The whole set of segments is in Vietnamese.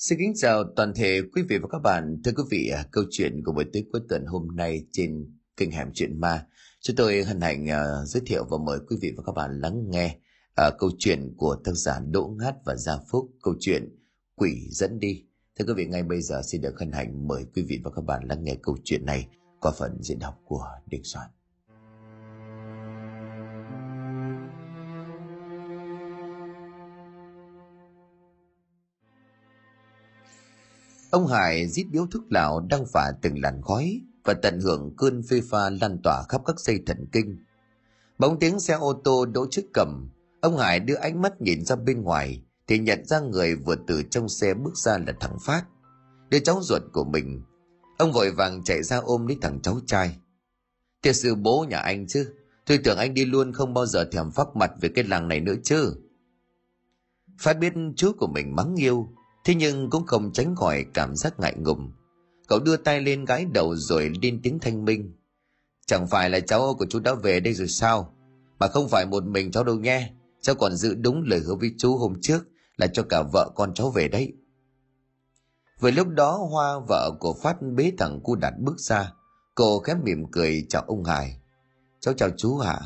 Xin kính chào toàn thể quý vị và các bạn. Thưa quý vị, câu chuyện của buổi tối cuối tuần hôm nay trên kênh Hẻm Chuyện Ma, chúng tôi hân hạnh giới thiệu và mời quý vị và các bạn lắng nghe câu chuyện của tác giả Đỗ Ngát và Gia Phúc, câu chuyện Quỷ Dẫn Đi. Thưa quý vị, ngay bây giờ xin được hân hạnh mời quý vị và các bạn lắng nghe câu chuyện này qua phần diễn đọc của Đình Soạn. Ông Hải rít điếu thuốc lào đang phả từng làn khói và tận hưởng cơn phê pha lan tỏa khắp các dây thần kinh. Bóng tiếng xe ô tô đỗ trước cổng, ông Hải đưa ánh mắt nhìn ra bên ngoài thì nhận ra người vừa từ trong xe bước ra là thằng Phát, đứa cháu ruột của mình. Ông vội vàng chạy ra ôm lấy thằng cháu trai. Thiệt sự bố nhà anh chứ, tôi tưởng anh đi luôn không bao giờ thèm phác mặt về cái làng này nữa chứ. Phát biết chú của mình mắng yêu, thế nhưng cũng không tránh khỏi cảm giác ngại ngùng. Cậu đưa tay lên gãi đầu rồi lên tiếng thanh minh. Chẳng phải là cháu của chú đã về đây rồi sao? Mà không phải một mình cháu đâu nghe. Cháu còn giữ đúng lời hứa với chú hôm trước là cho cả vợ con cháu về đấy. Vừa lúc đó Hoa, vợ của Phát, bế thằng Cu Đạt bước ra. Cô khẽ mỉm cười chào ông Hải. Cháu chào chú hả?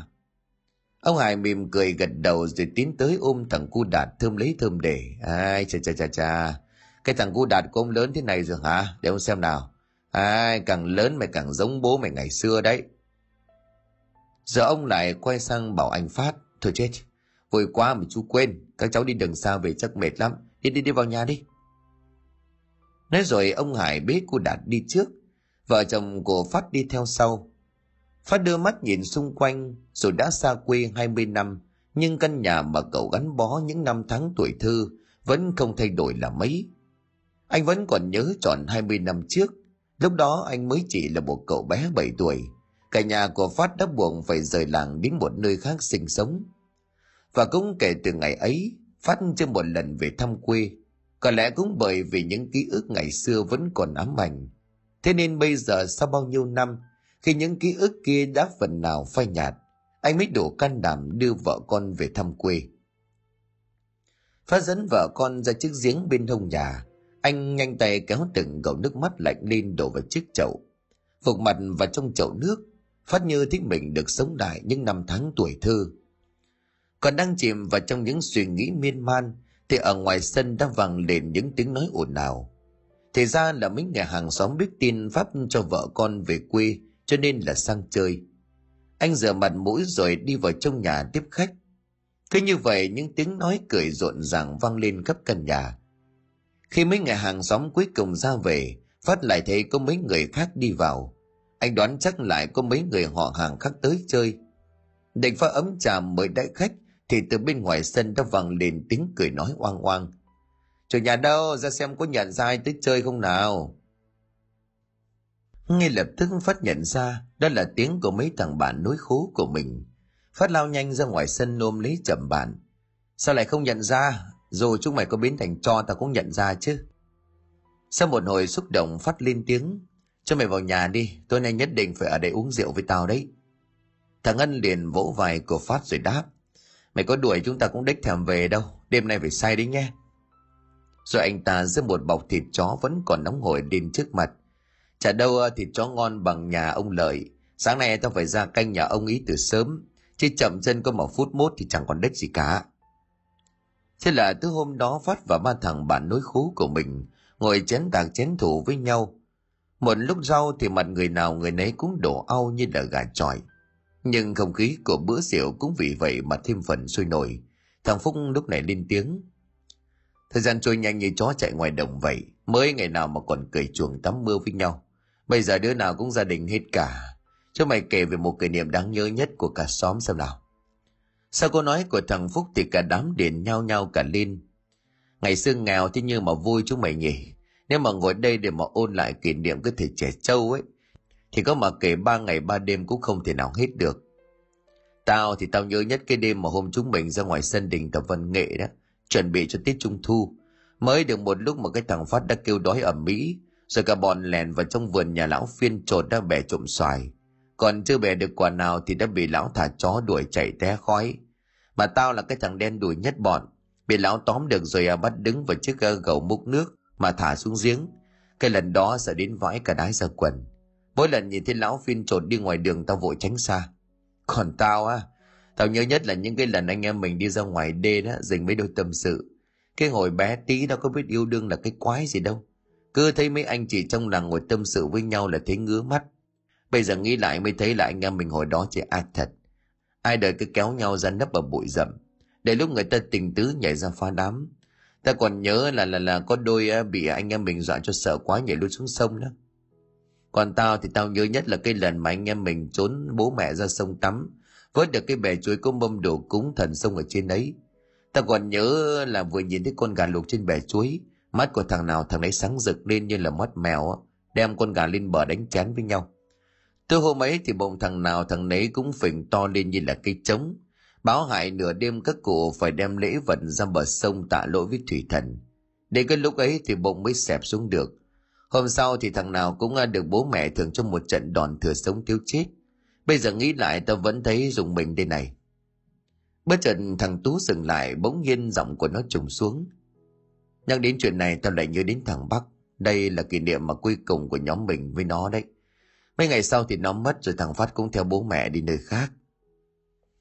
Ông Hải mỉm cười gật đầu rồi tiến tới ôm thằng Cu Đạt thơm lấy thơm để. Ai chà, cái thằng Cu Đạt của ông lớn thế này rồi hả? Để ông xem nào. Ai, càng lớn mày càng giống bố mày ngày xưa đấy. Giờ ông lại quay sang bảo anh Phát. Thôi chết, vội quá mà chú quên, các cháu đi đường xa về chắc mệt lắm. Đi vào nhà đi. Nói rồi ông Hải bế Cu Đạt đi trước, vợ chồng của Phát đi theo sau. Phát đưa mắt nhìn xung quanh, rồi đã xa quê 20 năm, nhưng căn nhà mà cậu gắn bó những năm tháng tuổi thơ vẫn không thay đổi là mấy. Anh vẫn còn nhớ tròn 20 năm trước, lúc đó anh mới chỉ là một cậu bé 7 tuổi. Cả nhà của Phát đã buộc phải rời làng đến một nơi khác sinh sống. Và cũng kể từ ngày ấy, Phát chưa một lần về thăm quê, có lẽ cũng bởi vì những ký ức ngày xưa vẫn còn ám ảnh. Thế nên bây giờ sau bao nhiêu năm, khi những ký ức kia đã phần nào phai nhạt, anh mới đủ can đảm đưa vợ con về thăm quê. Phát dẫn vợ con ra chiếc giếng bên hông nhà, anh nhanh tay kéo từng gầu nước mắt lạnh lên đổ vào chiếc chậu. Phục mặt vào trong chậu nước, Phát như thích mình được sống lại những năm tháng tuổi thơ. Còn đang chìm vào trong những suy nghĩ miên man thì ở ngoài sân đã vang lên những tiếng nói ồn ào. Thì ra là mấy nhà hàng xóm biết tin Pháp cho vợ con về quê cho nên là sang chơi. Anh rửa mặt mũi rồi đi vào trong nhà tiếp khách. Cứ như vậy những tiếng nói cười rộn ràng vang lên khắp căn nhà. Khi mấy nhà hàng xóm cuối cùng ra về, Phát lại thấy có mấy người khác đi vào. Anh đoán chắc lại có mấy người họ hàng khác tới chơi. Định pha ấm trà mời đãi khách thì từ bên ngoài sân đã vang lên tiếng cười nói oang oang. Chủ nhà đâu, ra xem có nhận ra ai tới chơi không nào. Ngay lập tức Phát nhận ra đó là tiếng của mấy thằng bạn nối khố của mình. Phát lao nhanh ra ngoài sân ôm lấy chầm bạn. Sao lại không nhận ra? Dù chúng mày có biến thành tro tao cũng nhận ra chứ. Sau một hồi xúc động, Phát lên tiếng. Cho mày vào nhà đi, tối nay nhất định phải ở đây uống rượu với tao đấy. Thằng Ân liền vỗ vai của Phát rồi đáp. Mày có đuổi chúng ta cũng đếch thèm về đâu, đêm nay phải say đấy nhé. Rồi anh ta giơ một bọc thịt chó vẫn còn nóng hổi lên trước mặt. Chả đâu thịt chó ngon bằng nhà ông Lợi. Sáng nay tao phải ra canh nhà ông ý từ sớm, chứ chậm chân có một phút mốt thì chẳng còn đếch gì cả. Thế là từ hôm đó Phát và ba thằng bạn nối khố của mình ngồi chén tạc chén thủ với nhau. Một lúc sau thì mặt người nào người nấy cũng đổ au như là gà chọi. Nhưng không khí của bữa rượu cũng vì vậy mà thêm phần sôi nổi. Thằng Phúc lúc này lên tiếng. Thời gian trôi nhanh như chó chạy ngoài đồng vậy, mới ngày nào mà còn cười chuồng tắm mưa với nhau. Bây giờ đứa nào cũng gia đình hết cả. Cho mày kể về một kỷ niệm đáng nhớ nhất của cả xóm xem nào. Sau câu nói của thằng Phúc thì cả đám điền nhao nhao cả lên. Ngày xưa nghèo thế nhưng mà vui chúng mày nhỉ. Nếu mà ngồi đây để mà ôn lại kỷ niệm cái thời trẻ trâu ấy thì có mà kể 3 ngày 3 đêm cũng không thể nào hết được. Tao nhớ nhất cái đêm mà hôm chúng mình ra ngoài sân đình tập văn nghệ đó, chuẩn bị cho tiết trung thu. Mới được một lúc mà cái thằng Phát đã kêu đói ầm ĩ, rồi cả bọn lèn vào trong vườn nhà lão Phiên trột đã bẻ trộm xoài. Còn chưa bẻ được quả nào thì đã bị lão thả chó đuổi chạy té khói. Mà tao là cái thằng đen đuổi nhất bọn, bị lão tóm được rồi bắt đứng vào chiếc gầu múc nước, mà thả xuống giếng. Cái lần đó sợ đến vãi cả đái ra quần. Mỗi lần nhìn thấy lão Phiên trột đi ngoài đường tao vội tránh xa. Còn tao á, tao nhớ nhất là những cái lần anh em mình đi ra ngoài đê đó, dình mấy đôi tâm sự. Cái hồi bé tí nó có biết yêu đương là cái quái gì đâu. Cứ thấy mấy anh chị trong làng ngồi tâm sự với nhau là thấy ngứa mắt. Bây giờ nghĩ lại mới thấy là anh em mình hồi đó chỉ ác thật. Ai đời cứ kéo nhau ra nấp ở bụi rậm, để lúc người ta tình tứ nhảy ra phá đám. Ta còn nhớ là có đôi bị anh em mình dọa cho sợ quá nhảy luôn xuống sông đó. Còn tao thì tao nhớ nhất là cái lần mà anh em mình trốn bố mẹ ra sông tắm, vớt được cái bè chuối có mâm đồ cúng thần sông ở trên đấy. Tao còn nhớ là vừa nhìn thấy con gà luộc trên bè chuối, mắt của thằng nào thằng đấy sáng rực lên như là mắt mèo, đem con gà lên bờ đánh chén với nhau. Tối hôm ấy thì bụng thằng nào thằng nấy cũng phình to lên như là cây trống. Báo hại nửa đêm các cụ phải đem lễ vật ra bờ sông tạ lỗi với thủy thần. Đến cái lúc ấy thì bụng mới xẹp xuống được. Hôm sau thì thằng nào cũng được bố mẹ thưởng cho một trận đòn thừa sống thiếu chết. Bây giờ nghĩ lại tao vẫn thấy rùng mình đây này. Bất chợt thằng Tú dừng lại, bỗng nhiên giọng của nó trùng xuống. Nhắc đến chuyện này tao lại nhớ đến thằng Bắc. Đây là kỷ niệm mà cuối cùng của nhóm mình với nó đấy. Mấy ngày sau thì nó mất rồi, thằng Phát cũng theo bố mẹ đi nơi khác.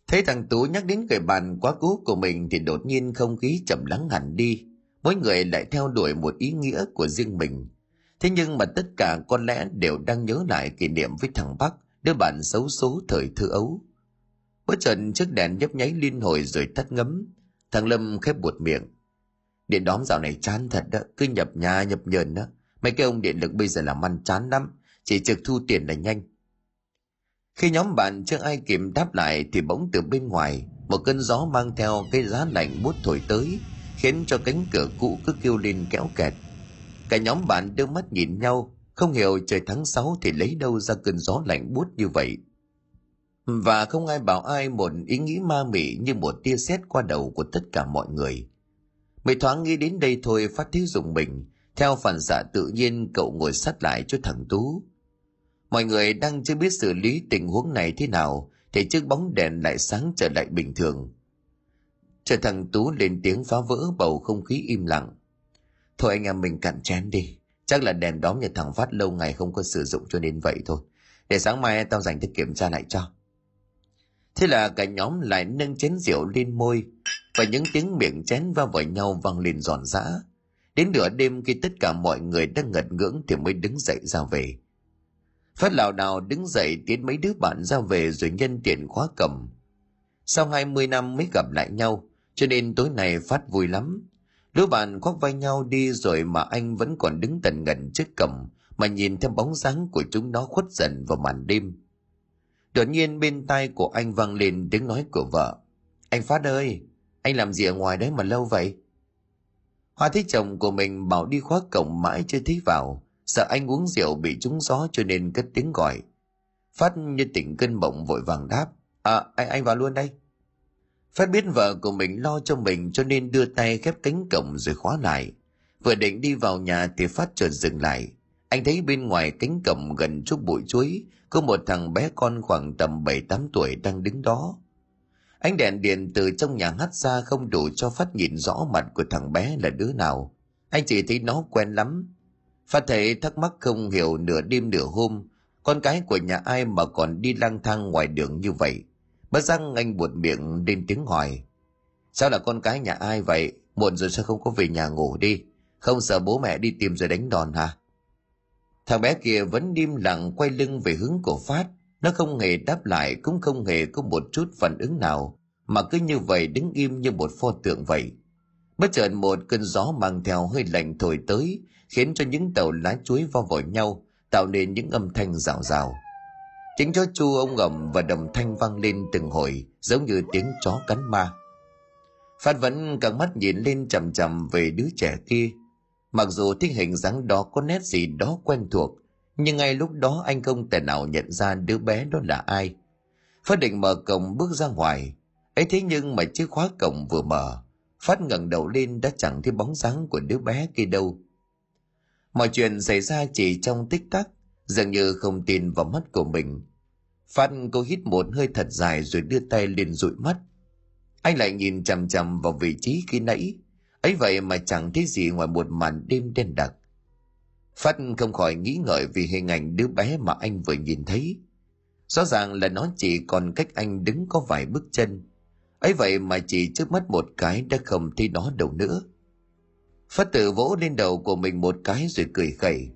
Thấy thằng Tú nhắc đến người bạn quá cố của mình thì đột nhiên không khí chậm lắng hẳn đi. Mỗi người lại theo đuổi một ý nghĩa của riêng mình. Thế nhưng mà tất cả có lẽ đều đang nhớ lại kỷ niệm với thằng Bắc, đứa bạn xấu số thời thơ ấu. Bất chợt chiếc đèn nhấp nháy liên hồi rồi tắt ngấm. Thằng Lâm khép buột miệng. Điện đóm dạo này chán thật đó, cứ nhập nhà nhập nhờn đó. Mấy cái ông điện lực bây giờ làm ăn chán lắm, chỉ trực thu tiền là nhanh. Khi nhóm bạn chưa ai kịp đáp lại thì bỗng từ bên ngoài một cơn gió mang theo cái giá lạnh buốt thổi tới, khiến cho cánh cửa cũ cứ kêu lên kéo kẹt. Cả nhóm bạn đưa mắt nhìn nhau, không hiểu trời tháng 6 thì lấy đâu ra cơn gió lạnh buốt như vậy. Và không ai bảo ai, một ý nghĩ ma mị như một tia sét qua đầu của tất cả mọi người. Mấy thoáng nghĩ đến đây thôi Phát thấy rùng mình, theo phản xạ tự nhiên cậu ngồi sát lại cho thằng Tú. Mọi người đang chưa biết xử lý tình huống này thế nào thì chiếc bóng đèn lại sáng trở lại bình thường. Chờ thằng Tú lên tiếng phá vỡ bầu không khí im lặng. Thôi anh em mình cạn chén đi, chắc là đèn đóm nhà thằng Phát lâu ngày không có sử dụng cho nên vậy thôi. Để sáng mai tao dành thời kiểm tra lại cho. Thế là cả nhóm lại nâng chén rượu lên môi, và những tiếng miệng chén va vào nhau vang lên giòn giã. Đến nửa đêm khi tất cả mọi người đang ngật ngưỡng thì mới đứng dậy ra về. Phát lảo đảo đứng dậy tiến mấy đứa bạn ra về rồi nhân tiện khóa cầm. Sau 20 năm mới gặp lại nhau, cho nên tối nay Phát vui lắm. Đứa bạn khoác vai nhau đi rồi mà anh vẫn còn đứng tần ngần trước cầm mà nhìn theo bóng dáng của chúng nó khuất dần vào màn đêm. Đột nhiên bên tai của anh vang lên tiếng nói của vợ. Anh Phát ơi, anh làm gì ở ngoài đấy mà lâu vậy? Hoa thấy chồng của mình bảo đi khóa cổng mãi chưa thấy vào, sợ anh uống rượu bị trúng gió cho nên cất tiếng gọi. Phát như tỉnh cơn mộng vội vàng đáp. Anh vào luôn đây. Phát biết vợ của mình lo cho mình cho nên đưa tay khép cánh cổng rồi khóa lại. Vừa định đi vào nhà thì Phát chợt dừng lại. Anh thấy bên ngoài cánh cổng gần chút bụi chuối có một thằng bé con khoảng tầm 7-8 tuổi đang đứng đó. Ánh đèn điện từ trong nhà hắt ra không đủ cho Phát nhìn rõ mặt của thằng bé là đứa nào. Anh chỉ thấy nó quen lắm. Phát thấy thắc mắc không hiểu nửa đêm nửa hôm, con cái của nhà ai mà còn đi lang thang ngoài đường như vậy. Bất giác anh buột miệng lên tiếng hỏi. Sao là con cái nhà ai vậy? Muộn rồi sao không có về nhà ngủ đi? Không sợ bố mẹ đi tìm rồi đánh đòn hả? Thằng bé kia vẫn im lặng quay lưng về hướng của Phát. Nó không hề đáp lại, cũng không hề có một chút phản ứng nào, mà cứ như vậy đứng im như một pho tượng vậy. Bất chợt một cơn gió mang theo hơi lạnh thổi tới, khiến cho những tàu lá chuối va vào nhau, tạo nên những âm thanh rào rào. Tiếng chó chu ông ầm và đồng thanh vang lên từng hồi, giống như tiếng chó cắn ma. Phát vẫn căng mắt nhìn lên chằm chằm về đứa trẻ kia. Mặc dù thấy hình dáng đó có nét gì đó quen thuộc, nhưng ngay lúc đó anh không thể nào nhận ra đứa bé đó là ai. Phát định mở cổng bước ra ngoài, ấy thế nhưng mà chiếc khóa cổng vừa mở, Phát ngẩng đầu lên đã chẳng thấy bóng dáng của đứa bé kia đâu. Mọi chuyện xảy ra chỉ trong tích tắc, dường như không tin vào mắt của mình. Phát cố hít một hơi thật dài rồi đưa tay lên dụi mắt. Anh lại nhìn chằm chằm vào vị trí khi nãy. Ấy vậy mà chẳng thấy gì ngoài một màn đêm đen đặc. Phát không khỏi nghĩ ngợi vì hình ảnh đứa bé mà anh vừa nhìn thấy. Rõ ràng là nó chỉ còn cách anh đứng có vài bước chân. Ấy vậy mà chỉ trước mắt một cái đã không thấy nó đâu nữa. Phát tự vỗ lên đầu của mình một cái rồi cười khẩy.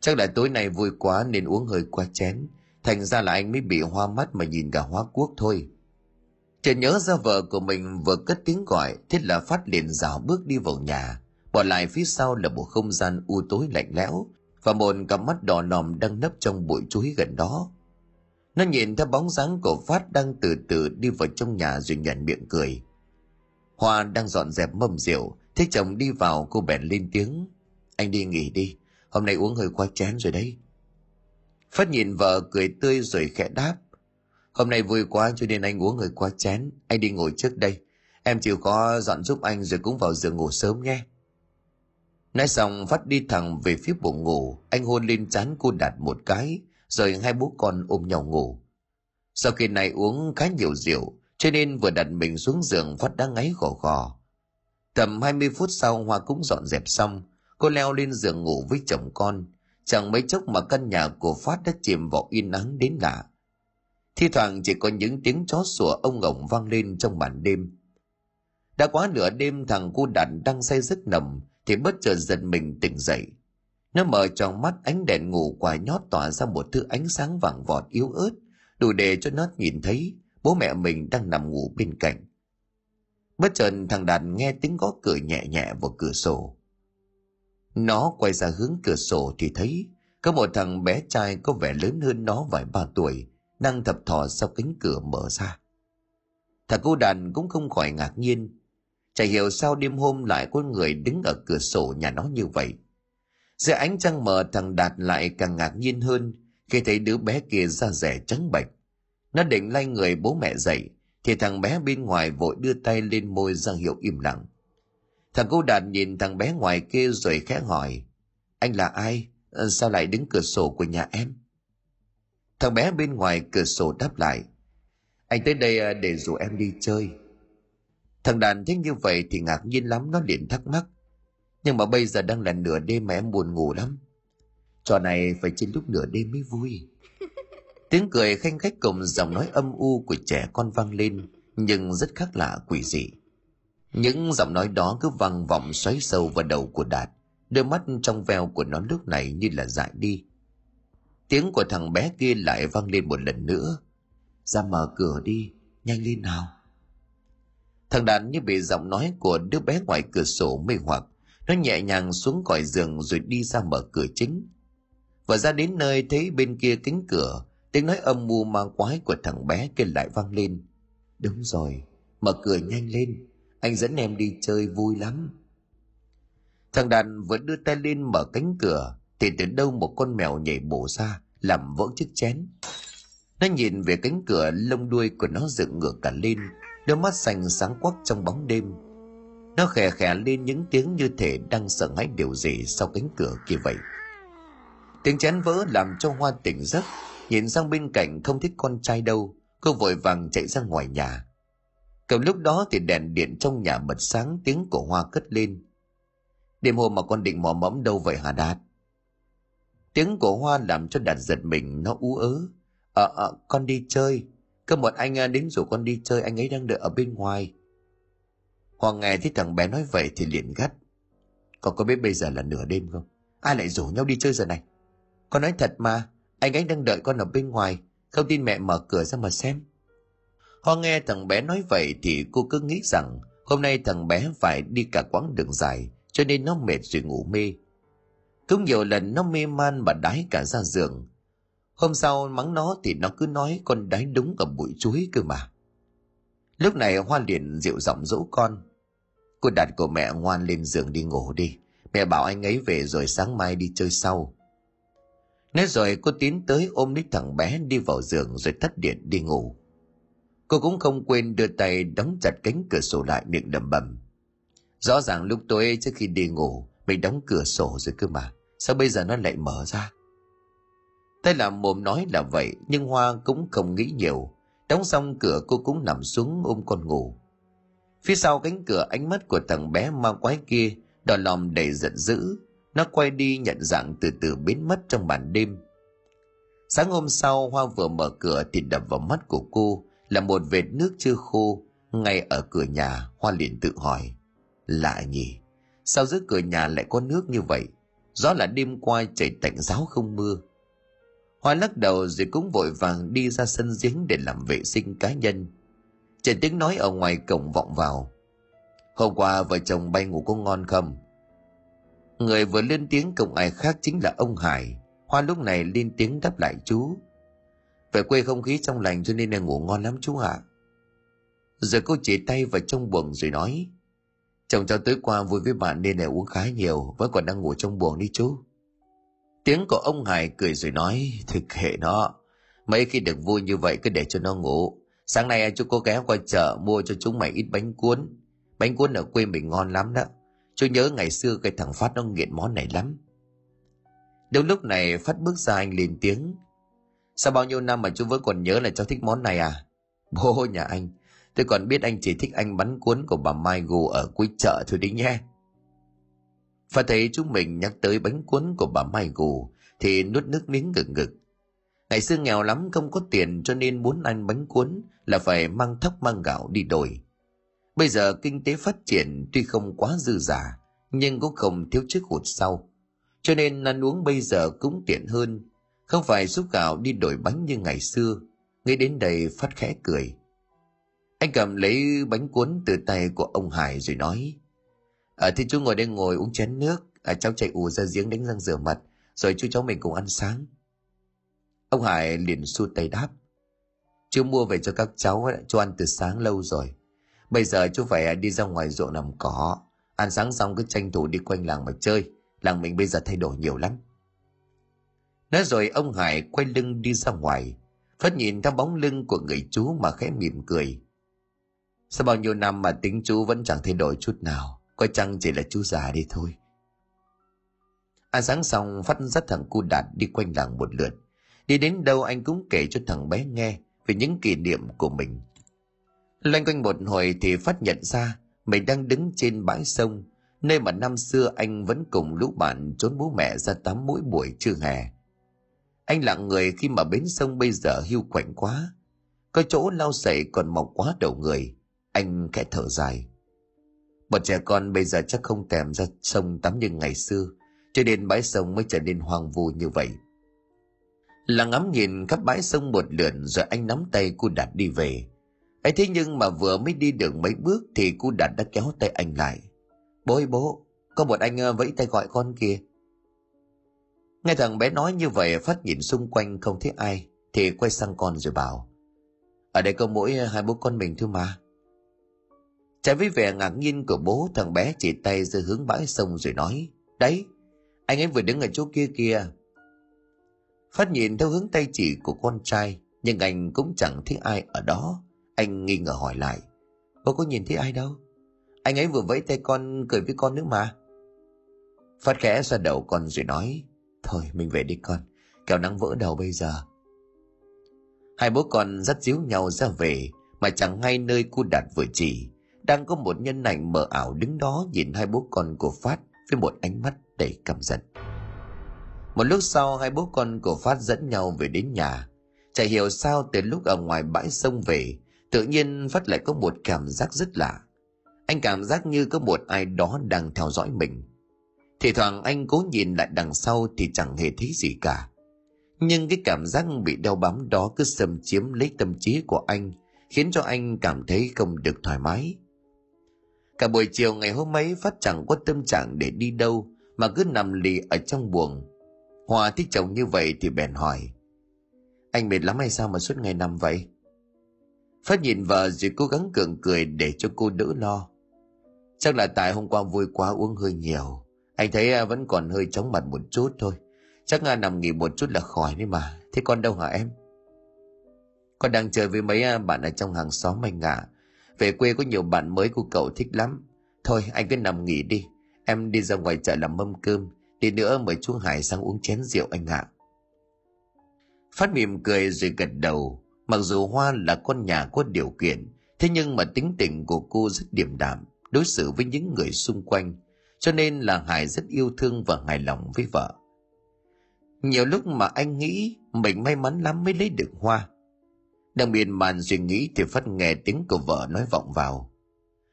Chắc là tối nay vui quá nên uống hơi quá chén. Thành ra là anh mới bị hoa mắt mà nhìn cả Hóa Quốc thôi. Chợt nhớ ra vợ của mình vừa cất tiếng gọi, thế là Phát liền rảo bước đi vào nhà. Bỏ lại phía sau là một không gian u tối lạnh lẽo và một cặp mắt đỏ nòm đang nấp trong bụi chuối gần đó. Nó nhìn theo bóng dáng của Phát đang từ từ đi vào trong nhà rồi nhoẻn miệng cười. Hoa đang dọn dẹp mâm rượu, thấy chồng đi vào cô bèn lên tiếng. Anh đi nghỉ đi, hôm nay uống hơi quá chén rồi đấy. Phát nhìn vợ cười tươi rồi khẽ đáp. Hôm nay vui quá cho nên anh uống hơi quá chén, anh đi ngồi trước đây. Em chịu khó dọn giúp anh rồi cũng vào giường ngủ sớm nhé. Nói xong Phát đi thẳng về phía buồng ngủ, anh hôn lên trán cô Đạt một cái, rồi hai bố con ôm nhau ngủ. Sau khi này uống khá nhiều rượu, cho nên vừa đặt mình xuống giường Phát đã ngáy gò gò. Tầm 20 phút sau Hoa cũng dọn dẹp xong, cô leo lên giường ngủ với chồng con. Chẳng mấy chốc mà căn nhà của Phát đã chìm vào yên ắng đến lạ. Thi thoảng chỉ có những tiếng chó sủa ông ổng vang lên trong màn đêm. Đã quá nửa đêm, thằng cô Đạt đang say giấc nồng thì bất chợt giật mình tỉnh dậy. Nó mở tròn mắt, ánh đèn ngủ quả nhót tỏa ra một thứ ánh sáng vàng vọt yếu ớt, đủ để cho nó nhìn thấy bố mẹ mình đang nằm ngủ bên cạnh. Bất chợt thằng Đạt nghe tiếng gõ cửa nhẹ nhẹ vào cửa sổ. Nó quay ra hướng cửa sổ thì thấy có một thằng bé trai có vẻ lớn hơn nó vài ba tuổi đang thập thò sau cánh cửa mở ra. Thằng cô Đàn cũng không khỏi ngạc nhiên, chả hiểu sao đêm hôm lại có người đứng ở cửa sổ nhà nó như vậy. Dưới ánh trăng mờ, thằng Đạt lại càng ngạc nhiên hơn khi thấy đứa bé kia da dẻ trắng bệch. Nó định lay người bố mẹ dậy thì thằng bé bên ngoài vội đưa tay lên môi ra hiệu im lặng. Thằng cô Đạt nhìn thằng bé ngoài kia rồi khẽ hỏi, anh là ai, sao lại đứng cửa sổ của nhà em? Thằng bé bên ngoài cửa sổ đáp lại, anh tới đây để rủ em đi chơi. Thằng Đạt thấy như vậy thì ngạc nhiên lắm, nó liền thắc mắc, nhưng mà bây giờ đang là nửa đêm mà em buồn ngủ lắm. Trò này phải trên lúc nửa đêm mới vui. Tiếng cười khanh khách cùng giọng nói âm u của trẻ con vang lên, nhưng rất khác lạ quỷ dị. Những giọng nói đó cứ vang vọng xoáy sâu vào đầu của Đạt, đôi mắt trong veo của nó lúc này như là dại đi. Tiếng của thằng bé kia lại vang lên một lần nữa, ra mở cửa đi, nhanh lên nào. Thằng Đạt như bị giọng nói của đứa bé ngoài cửa sổ mê hoặc, nó nhẹ nhàng xuống khỏi giường rồi đi ra mở cửa chính. Và ra đến nơi thấy bên kia cánh cửa, tiếng nói âm mưu ma quái của thằng bé kia lại vang lên. Đúng rồi, mở cửa nhanh lên, anh dẫn em đi chơi vui lắm. Thằng Đàn vừa đưa tay lên mở cánh cửa thì từ đâu một con mèo nhảy bổ ra làm vỡ chiếc chén. Nó nhìn về cánh cửa, lông đuôi của nó dựng ngược cả lên, đôi mắt xanh sáng quắc trong bóng đêm. Nó khè khè lên những tiếng như thể đang sợ hãi điều gì sau cánh cửa kia vậy. Tiếng chén vỡ làm cho Hoa tỉnh giấc, nhìn sang bên cạnh không thích con trai đâu, cô vội vàng chạy ra ngoài nhà. Cầm lúc đó thì đèn điện trong nhà bật sáng, tiếng của Hoa cất lên. Đêm hôm mà con định mò mẫm đâu vậy hả Đạt? Tiếng của Hoa làm cho Đạt giật mình, nó ú ớ. Con đi chơi. Có một anh đến rủ con đi chơi, anh ấy đang đợi ở bên ngoài. Hoa nghe thấy thằng bé nói vậy thì liền gắt. Con có biết bây giờ là nửa đêm không? Ai lại rủ nhau đi chơi giờ này? Con nói thật mà, anh ấy đang đợi con ở bên ngoài. Không tin mẹ mở cửa ra mà xem. Hoa nghe thằng bé nói vậy thì cô cứ nghĩ rằng hôm nay thằng bé phải đi cả quãng đường dài cho nên nó mệt rồi ngủ mê. Cũng nhiều lần nó mê man mà đái cả ra giường. Hôm sau mắng nó thì nó cứ nói con đái đúng ở bụi chuối cơ mà. Lúc này Hoa liền dịu giọng dỗ con. Cô Đạt của mẹ ngoan lên giường đi ngủ đi. Mẹ bảo anh ấy về rồi sáng mai đi chơi sau. Nói rồi cô tiến tới ôm lấy thằng bé đi vào giường rồi tắt điện đi ngủ. Cô cũng không quên đưa tay đóng chặt cánh cửa sổ lại, miệng lẩm bẩm. Rõ ràng lúc tối trước khi đi ngủ mình đóng cửa sổ rồi cơ mà, sao bây giờ nó lại mở ra? Thế là mồm nói là vậy nhưng Hoa cũng không nghĩ nhiều. Đóng xong cửa cô cũng nằm xuống ôm con ngủ. Phía sau cánh cửa, ánh mắt của thằng bé ma quái kia đỏ lòm đầy giận dữ. Nó quay đi nhận dạng, từ từ biến mất trong màn đêm. Sáng hôm sau, Hoa vừa mở cửa thì đập vào mắt của cô là một vệt nước chưa khô ngay ở cửa nhà. Hoa liền tự hỏi, lạ nhỉ, sao giữa cửa nhà lại có nước như vậy? Rõ là đêm qua trời tạnh ráo không mưa. Hoa lắc đầu rồi cũng vội vàng đi ra sân giếng để làm vệ sinh cá nhân. Chợt tiếng nói ở ngoài cổng vọng vào. Hôm qua vợ chồng bay ngủ có ngon không? Người vừa lên tiếng cổng ai khác chính là ông Hải. Hoa lúc này lên tiếng đáp lại chú. Về quê không khí trong lành cho nên là ngủ ngon lắm chú ạ. Rồi cô chỉ tay vào trong buồng rồi nói, chồng cháu tới qua vui với bạn nên là uống khá nhiều, vẫn còn đang ngủ trong buồng đi chú. Tiếng của ông Hải cười rồi nói, thực kệ nó, mấy khi được vui như vậy cứ để cho nó ngủ. Sáng nay chú có ghé qua chợ mua cho chúng mày ít bánh cuốn ở quê mình ngon lắm đó. Chú nhớ ngày xưa cái thằng Phát nó nghiện món này lắm. Đúng lúc này Phát bước ra, anh lên tiếng, sao bao nhiêu năm mà chú vẫn còn nhớ là cháu thích món này à? Bố nhà anh, tôi còn biết anh chỉ thích anh bánh cuốn của bà Mai Gù ở cuối chợ thôi đấy nhé. Phát thấy chú mình nhắc tới bánh cuốn của bà Mai Gù thì nuốt nước miếng ngực ngực. Ngày xưa nghèo lắm không có tiền cho nên muốn ăn bánh cuốn là phải mang thóc mang gạo đi đổi. Bây giờ kinh tế phát triển tuy không quá dư dả nhưng cũng không thiếu trước hụt sau, cho nên ăn uống bây giờ cũng tiện hơn, không phải xúc gạo đi đổi bánh như ngày xưa. Nghĩ đến đây Phát khẽ cười. Anh cầm lấy bánh cuốn từ tay của ông Hải rồi nói, thì chú ngồi đây ngồi uống chén nước, cháu chạy ù ra giếng đánh răng rửa mặt rồi chú cháu mình cùng ăn sáng. Ông Hải liền xua tay đáp, chú mua về cho các cháu, chú ăn từ sáng lâu rồi. Bây giờ chú phải đi ra ngoài ruộng nằm cỏ, ăn sáng xong cứ tranh thủ đi quanh làng mà chơi, làng mình bây giờ thay đổi nhiều lắm. Nói rồi ông Hải quay lưng đi ra ngoài. Phát nhìn theo bóng lưng của người chú mà khẽ mỉm cười. Sau bao nhiêu năm mà tính chú vẫn chẳng thay đổi chút nào, coi chăng chỉ là chú già đi thôi. Ăn sáng xong Phát dắt thằng cu Đạt đi quanh làng một lượt. Đi đến đâu anh cũng kể cho thằng bé nghe về những kỷ niệm của mình. Loanh quanh một hồi thì Phát nhận ra mình đang đứng trên bãi sông, nơi mà năm xưa anh vẫn cùng lũ bạn trốn bố mẹ ra tắm mỗi buổi trưa hè. Anh lặng người khi mà bến sông bây giờ hiu quạnh quá, có chỗ lau sậy còn mọc quá đầu người. Anh khẽ thở dài. Bọn trẻ con bây giờ chắc không thèm ra sông tắm như ngày xưa, cho nên bãi sông mới trở nên hoang vu như vậy. Là ngắm nhìn khắp bãi sông một lượt rồi anh nắm tay cu Đạt đi về. Ấy thế nhưng mà vừa mới đi được mấy bước thì cu Đạt đã kéo tay anh lại. Bố ơi bố, có một anh vẫy tay gọi con kìa. Nghe thằng bé nói như vậy Phát nhìn xung quanh không thấy ai thì quay sang con rồi bảo, ở đây có mỗi hai bố con mình thôi mà. Trái với vẻ ngạc nhiên của bố, thằng bé chỉ tay ra hướng bãi sông rồi nói, đấy, anh ấy vừa đứng ở chỗ kia kìa. Phát nhìn theo hướng tay chỉ của con trai nhưng anh cũng chẳng thấy ai ở đó. Anh nghi ngờ hỏi lại, bố có nhìn thấy ai đâu, anh ấy vừa vẫy tay con cười với con nữa mà. Phát khẽ xoa đầu con rồi nói, thôi mình về đi con, kẻo nắng vỡ đầu bây giờ. Hai bố con dắt díu nhau ra về mà chẳng ngay nơi cu Đạt vừa chỉ đang có một nhân ảnh mờ ảo đứng đó nhìn hai bố con của Phát với một ánh mắt đầy căm giận. Một lúc sau hai bố con của Phát dẫn nhau về đến nhà. Chả hiểu sao từ lúc ở ngoài bãi sông về, tự nhiên Phát lại có một cảm giác rất lạ. Anh cảm giác như có một ai đó đang theo dõi mình. Thì thoảng anh cố nhìn lại đằng sau thì chẳng hề thấy gì cả. Nhưng cái cảm giác bị đeo bám đó cứ xâm chiếm lấy tâm trí của anh, khiến cho anh cảm thấy không được thoải mái. Cả buổi chiều ngày hôm ấy Phát chẳng có tâm trạng để đi đâu mà cứ nằm lì ở trong buồng. Hòa thích chồng như vậy thì bèn hỏi, anh mệt lắm hay sao mà suốt ngày nằm vậy? Phát nhìn vợ rồi cố gắng gượng cười để cho cô đỡ lo. Chắc là tại hôm qua vui quá uống hơi nhiều, anh thấy vẫn còn hơi chóng mặt một chút thôi, chắc là nằm nghỉ một chút là khỏi đấy mà. Thế con đâu hả em? Con đang chơi với mấy bạn ở trong hàng xóm anh ạ. Về quê có nhiều bạn mới của cậu thích lắm. Thôi anh cứ nằm nghỉ đi, em đi ra ngoài chợ làm mâm cơm, tí nữa mời chú Hải sang uống chén rượu anh ạ. Phát mỉm cười rồi gật đầu. Mặc dù Hoa là con nhà có điều kiện Thế nhưng mà tính tình của cô rất điềm đạm đối xử với những người xung quanh, cho nên là Hải rất yêu thương và hài lòng với vợ. Nhiều lúc mà anh nghĩ mình may mắn lắm mới lấy được Hoa. Đang miên man suy nghĩ thì phát nghe tiếng của vợ nói vọng vào.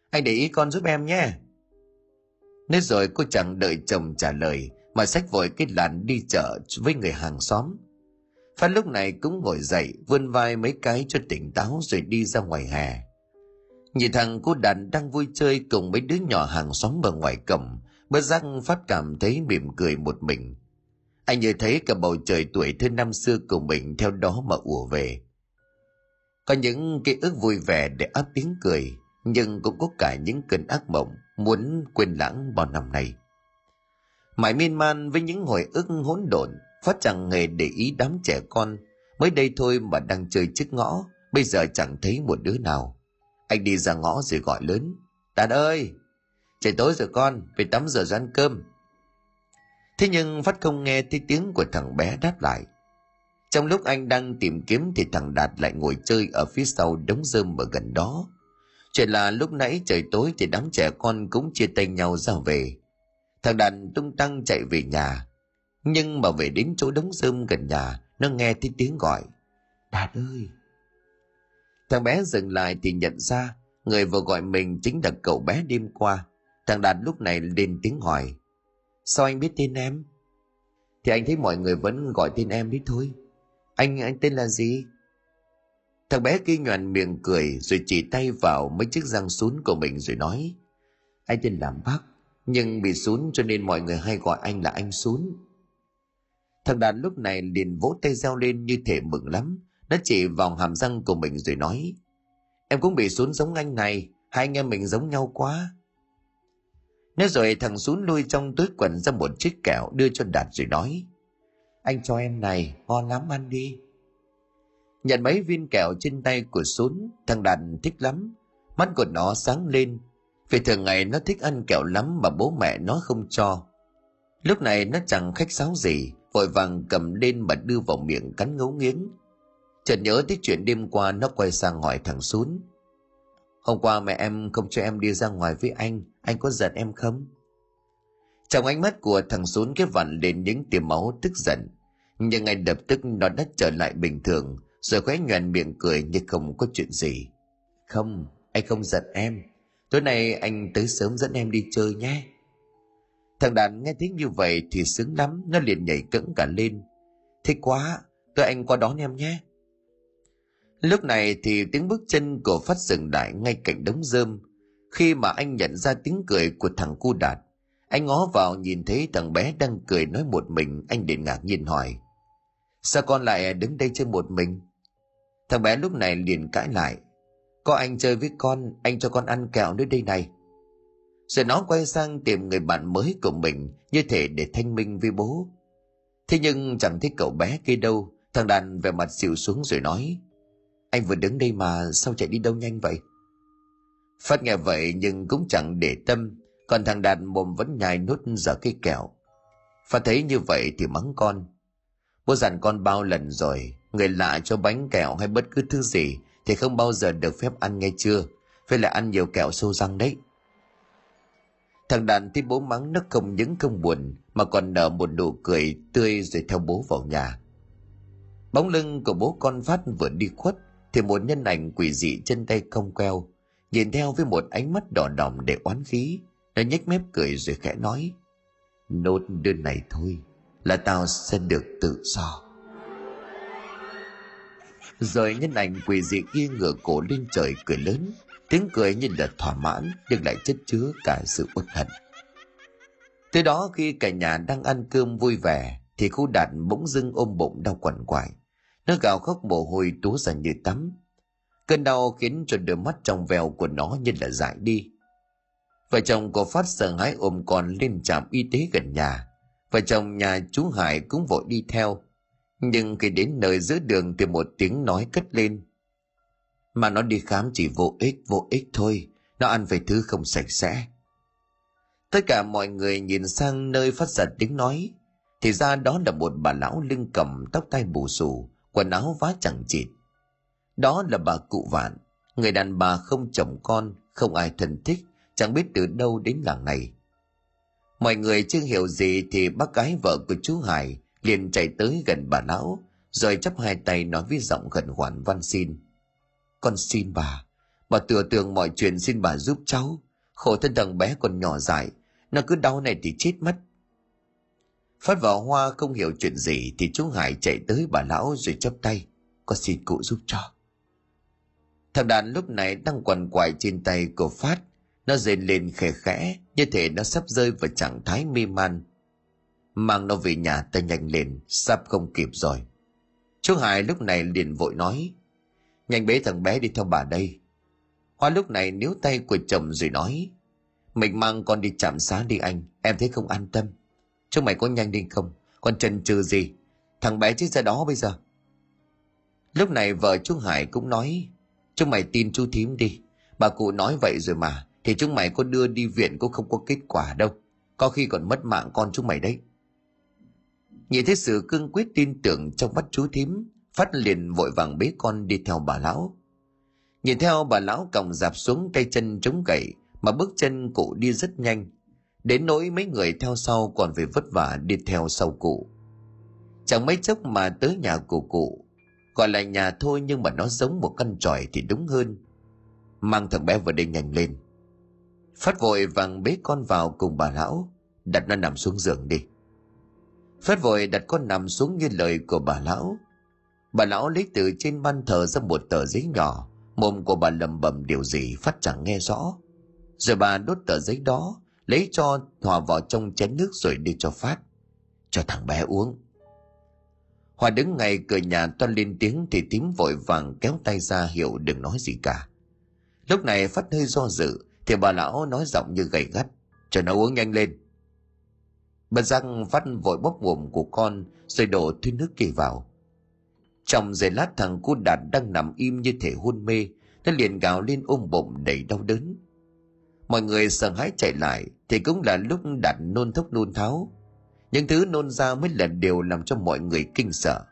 Anh để ý con giúp em nhé. Nói rồi cô chẳng đợi chồng trả lời mà xách vội cái làn đi chợ với người hàng xóm. Phát lúc này cũng ngồi dậy, vươn vai mấy cái cho tỉnh táo rồi đi ra ngoài hè. Nhìn thằng cô đàn đang vui chơi cùng mấy đứa nhỏ hàng xóm ở ngoài cổng, bất giác Phát cảm thấy mỉm cười một mình. Anh như thấy cả bầu trời tuổi thơ năm xưa của mình theo đó mà ùa về. Có những ký ức vui vẻ để áp tiếng cười, nhưng cũng có cả những cơn ác mộng muốn quên lãng bao năm nay. Mãi miên man với những hồi ức hỗn độn, Phát chẳng hề để ý đám trẻ con. Mới đây thôi mà đang chơi trước ngõ, bây giờ chẳng thấy một đứa nào. Anh đi ra ngõ rồi gọi lớn. Đạt ơi, trời tối rồi con, về tắm rửa rồi ăn cơm. Thế nhưng Phát không nghe thấy tiếng của thằng bé đáp lại. Trong lúc anh đang tìm kiếm thì thằng Đạt lại ngồi chơi ở phía sau đống rơm ở gần đó. Chuyện là lúc nãy trời tối thì đám trẻ con cũng chia tay nhau ra về. Thằng Đạt tung tăng chạy về nhà, nhưng mà về đến chỗ đống rơm gần nhà, nó nghe thấy tiếng gọi. Đạt ơi! Thằng bé dừng lại thì nhận ra người vừa gọi mình chính là cậu bé đêm qua. Thằng Đạt lúc này lên tiếng hỏi. Sao anh biết tên em? Thì anh thấy mọi người vẫn gọi tên em đấy thôi. Anh tên là gì? Thằng bé kia nhoẻn miệng cười rồi chỉ tay vào mấy chiếc răng sún của mình rồi nói. Anh tên là Bắc, nhưng bị sún cho nên mọi người hay gọi anh là anh sún. Thằng Đạt lúc này liền vỗ tay reo lên như thể mừng lắm. Nó chỉ vào hàm răng của mình rồi nói. Em cũng bị sún giống anh này, hai anh em mình giống nhau quá. Nói rồi thằng sún lui trong túi quần ra một chiếc kẹo đưa cho Đạt rồi nói. Anh cho em này, ngon lắm, ăn đi. Nhận mấy viên kẹo trên tay của sún, thằng Đạt thích lắm. Mắt của nó sáng lên, vì thường ngày nó thích ăn kẹo lắm mà bố mẹ nó không cho. Lúc này nó chẳng khách sáo gì, vội vàng cầm lên mà đưa vào miệng cắn ngấu nghiến. Chợt nhớ tới chuyện đêm qua, nó quay sang hỏi thằng sún. Hôm qua mẹ em không cho em đi ra ngoài với anh có giận em không? Trong ánh mắt của thằng sún cái vằn lên những tia máu tức giận, nhưng ngay lập tức nó đã trở lại bình thường, rồi khóe nhoẻn miệng cười như không có chuyện gì. Không, anh không giận em. Tối nay anh tới sớm dẫn em đi chơi nhé. Thằng đàn nghe thấy như vậy thì sướng lắm, nó liền nhảy cẫng cả lên. Thích quá, tôi anh qua đón em nhé. Lúc này thì tiếng bước chân của Phát dừng lại ngay cạnh đống rơm. Khi mà anh nhận ra tiếng cười của thằng cu Đạt, anh ngó vào nhìn thấy thằng bé đang cười nói một mình. Anh liền ngạc nhiên hỏi. Sao con lại đứng đây chơi một mình? Thằng bé lúc này liền cãi lại. Có anh chơi với con, anh cho con ăn kẹo nữa đây này. Rồi nó quay sang tìm người bạn mới của mình như thể để thanh minh với bố. Thế nhưng chẳng thấy cậu bé kia đâu. Thằng đàn về mặt xỉu xuống rồi nói. Anh vừa đứng đây mà sao chạy đi đâu nhanh vậy? Phát nghe vậy nhưng cũng chẳng để tâm, còn thằng Đạt mồm vẫn nhai nốt giờ cây kẹo. Phát thấy như vậy thì mắng con. Bố dặn con bao lần rồi, người lạ cho bánh kẹo hay bất cứ thứ gì thì không bao giờ được phép ăn nghe chưa? Với lại ăn nhiều kẹo sâu răng đấy. Thằng Đạt thấy bố mắng nó không những không buồn mà còn nở một nụ cười tươi rồi theo bố vào nhà. Bóng lưng của bố con Phát vừa đi khuất thì một nhân ảnh quỷ dị chân tay cong queo nhìn theo với một ánh mắt đỏ đỏm để oán khí. Nó nhếch mép cười rồi khẽ nói. Nốt đứa này thôi là tao sẽ được tự do. Rồi nhân ảnh quỷ dị kia ngửa cổ lên trời cười lớn. Tiếng cười nhìn là thỏa mãn nhưng lại chất chứa cả sự uất hận. Tới đó khi cả nhà đang ăn cơm vui vẻ thì khu Đạt bỗng dưng ôm bụng đau quằn quại. Nó gào khóc mồ hôi túa ra như tắm. Cơn đau khiến cho đôi mắt trong veo của nó như là dại đi. Vợ chồng của Phát sợ hãi ôm con lên trạm y tế gần nhà. Vợ chồng nhà chú Hải cũng vội đi theo. Nhưng khi đến nơi giữa đường thì một tiếng nói cất lên. Mà nó đi khám chỉ vô ích thôi. Nó ăn phải thứ không sạch sẽ. Tất cả mọi người nhìn sang nơi phát ra tiếng nói. Thì ra đó là một bà lão lưng còng, tóc tai bù xù, quần áo vá chẳng chịt. Đó là bà cụ Vạn, Người đàn bà không chồng con, không ai thân thích, chẳng biết từ đâu đến làng này. Mọi người chưa hiểu gì thì bác gái vợ của chú Hải liền chạy tới gần bà lão, rồi chắp hai tay nói với giọng khẩn khoản van xin. Con xin bà tựa tường mọi chuyện, xin bà giúp cháu. Khổ thân thằng bé còn nhỏ dại, nó cứ đau này thì chết mất. Phát vào Hoa không hiểu chuyện gì thì chú Hải chạy tới bà lão rồi chắp tay. Con xin cụ giúp cho. Thằng đàn lúc này đang quằn quại trên tay của Phát, nó rên lên khẽ khẽ như thể nó sắp rơi vào trạng thái mê man. Mang nó về nhà ta nhanh lên, sắp không kịp rồi. Chú Hải lúc này liền vội nói, nhanh bế thằng bé đi theo bà đây. Hoa lúc này níu tay của chồng rồi nói, mình mang con đi trạm xá đi anh, em thấy không an tâm. Chúng mày có nhanh đi không, còn chần chừ gì, thằng bé chết ra đó bây giờ. Lúc này vợ chú Hải cũng nói, chúng mày tin chú thím đi, bà cụ nói vậy rồi mà, thì chúng mày có đưa đi viện cũng không có kết quả đâu, có khi còn mất mạng con chúng mày đấy. Nhìn thấy sự cương quyết tin tưởng trong mắt chú thím, Phát liền vội vàng bế con đi theo bà lão. Nhìn theo bà lão còng dạp xuống, tay chân chống gậy mà bước chân cụ đi rất nhanh, đến nỗi mấy người theo sau còn phải vất vả đi theo sau cụ. Chẳng mấy chốc mà tới nhà của cụ, gọi là nhà thôi nhưng mà nó giống một căn tròi thì đúng hơn. Mang thằng bé vào đây nhanh lên. Phát vội vàng bế con vào cùng bà lão, đặt nó nằm xuống giường đi. Phát vội đặt con nằm xuống như lời của bà lão. Bà lão lấy từ trên ban thờ ra một tờ giấy nhỏ, mồm của bà lẩm bẩm điều gì Phát chẳng nghe rõ. Rồi bà đốt tờ giấy đó, lấy cho Hòa vào trong chén nước rồi đưa cho Phát. Cho thằng bé uống. Hòa đứng ngay cửa nhà toan lên tiếng thì tím vội vàng kéo tay ra hiệu đừng nói gì cả. Lúc này Phát hơi do dự thì bà lão nói giọng như gay gắt, cho nó uống nhanh lên. Bất giác Phát vội bóp mồm của con rồi đổ thuyên nước kỳ vào. Trong giây lát thằng cu Đạt đang nằm im như thể hôn mê, nó liền gào lên ôm bụng đầy đau đớn. Mọi người sợ hãi chạy lại thì cũng là lúc Đạt nôn thốc nôn tháo. Những thứ nôn ra mới là điều làm cho mọi người kinh sợ.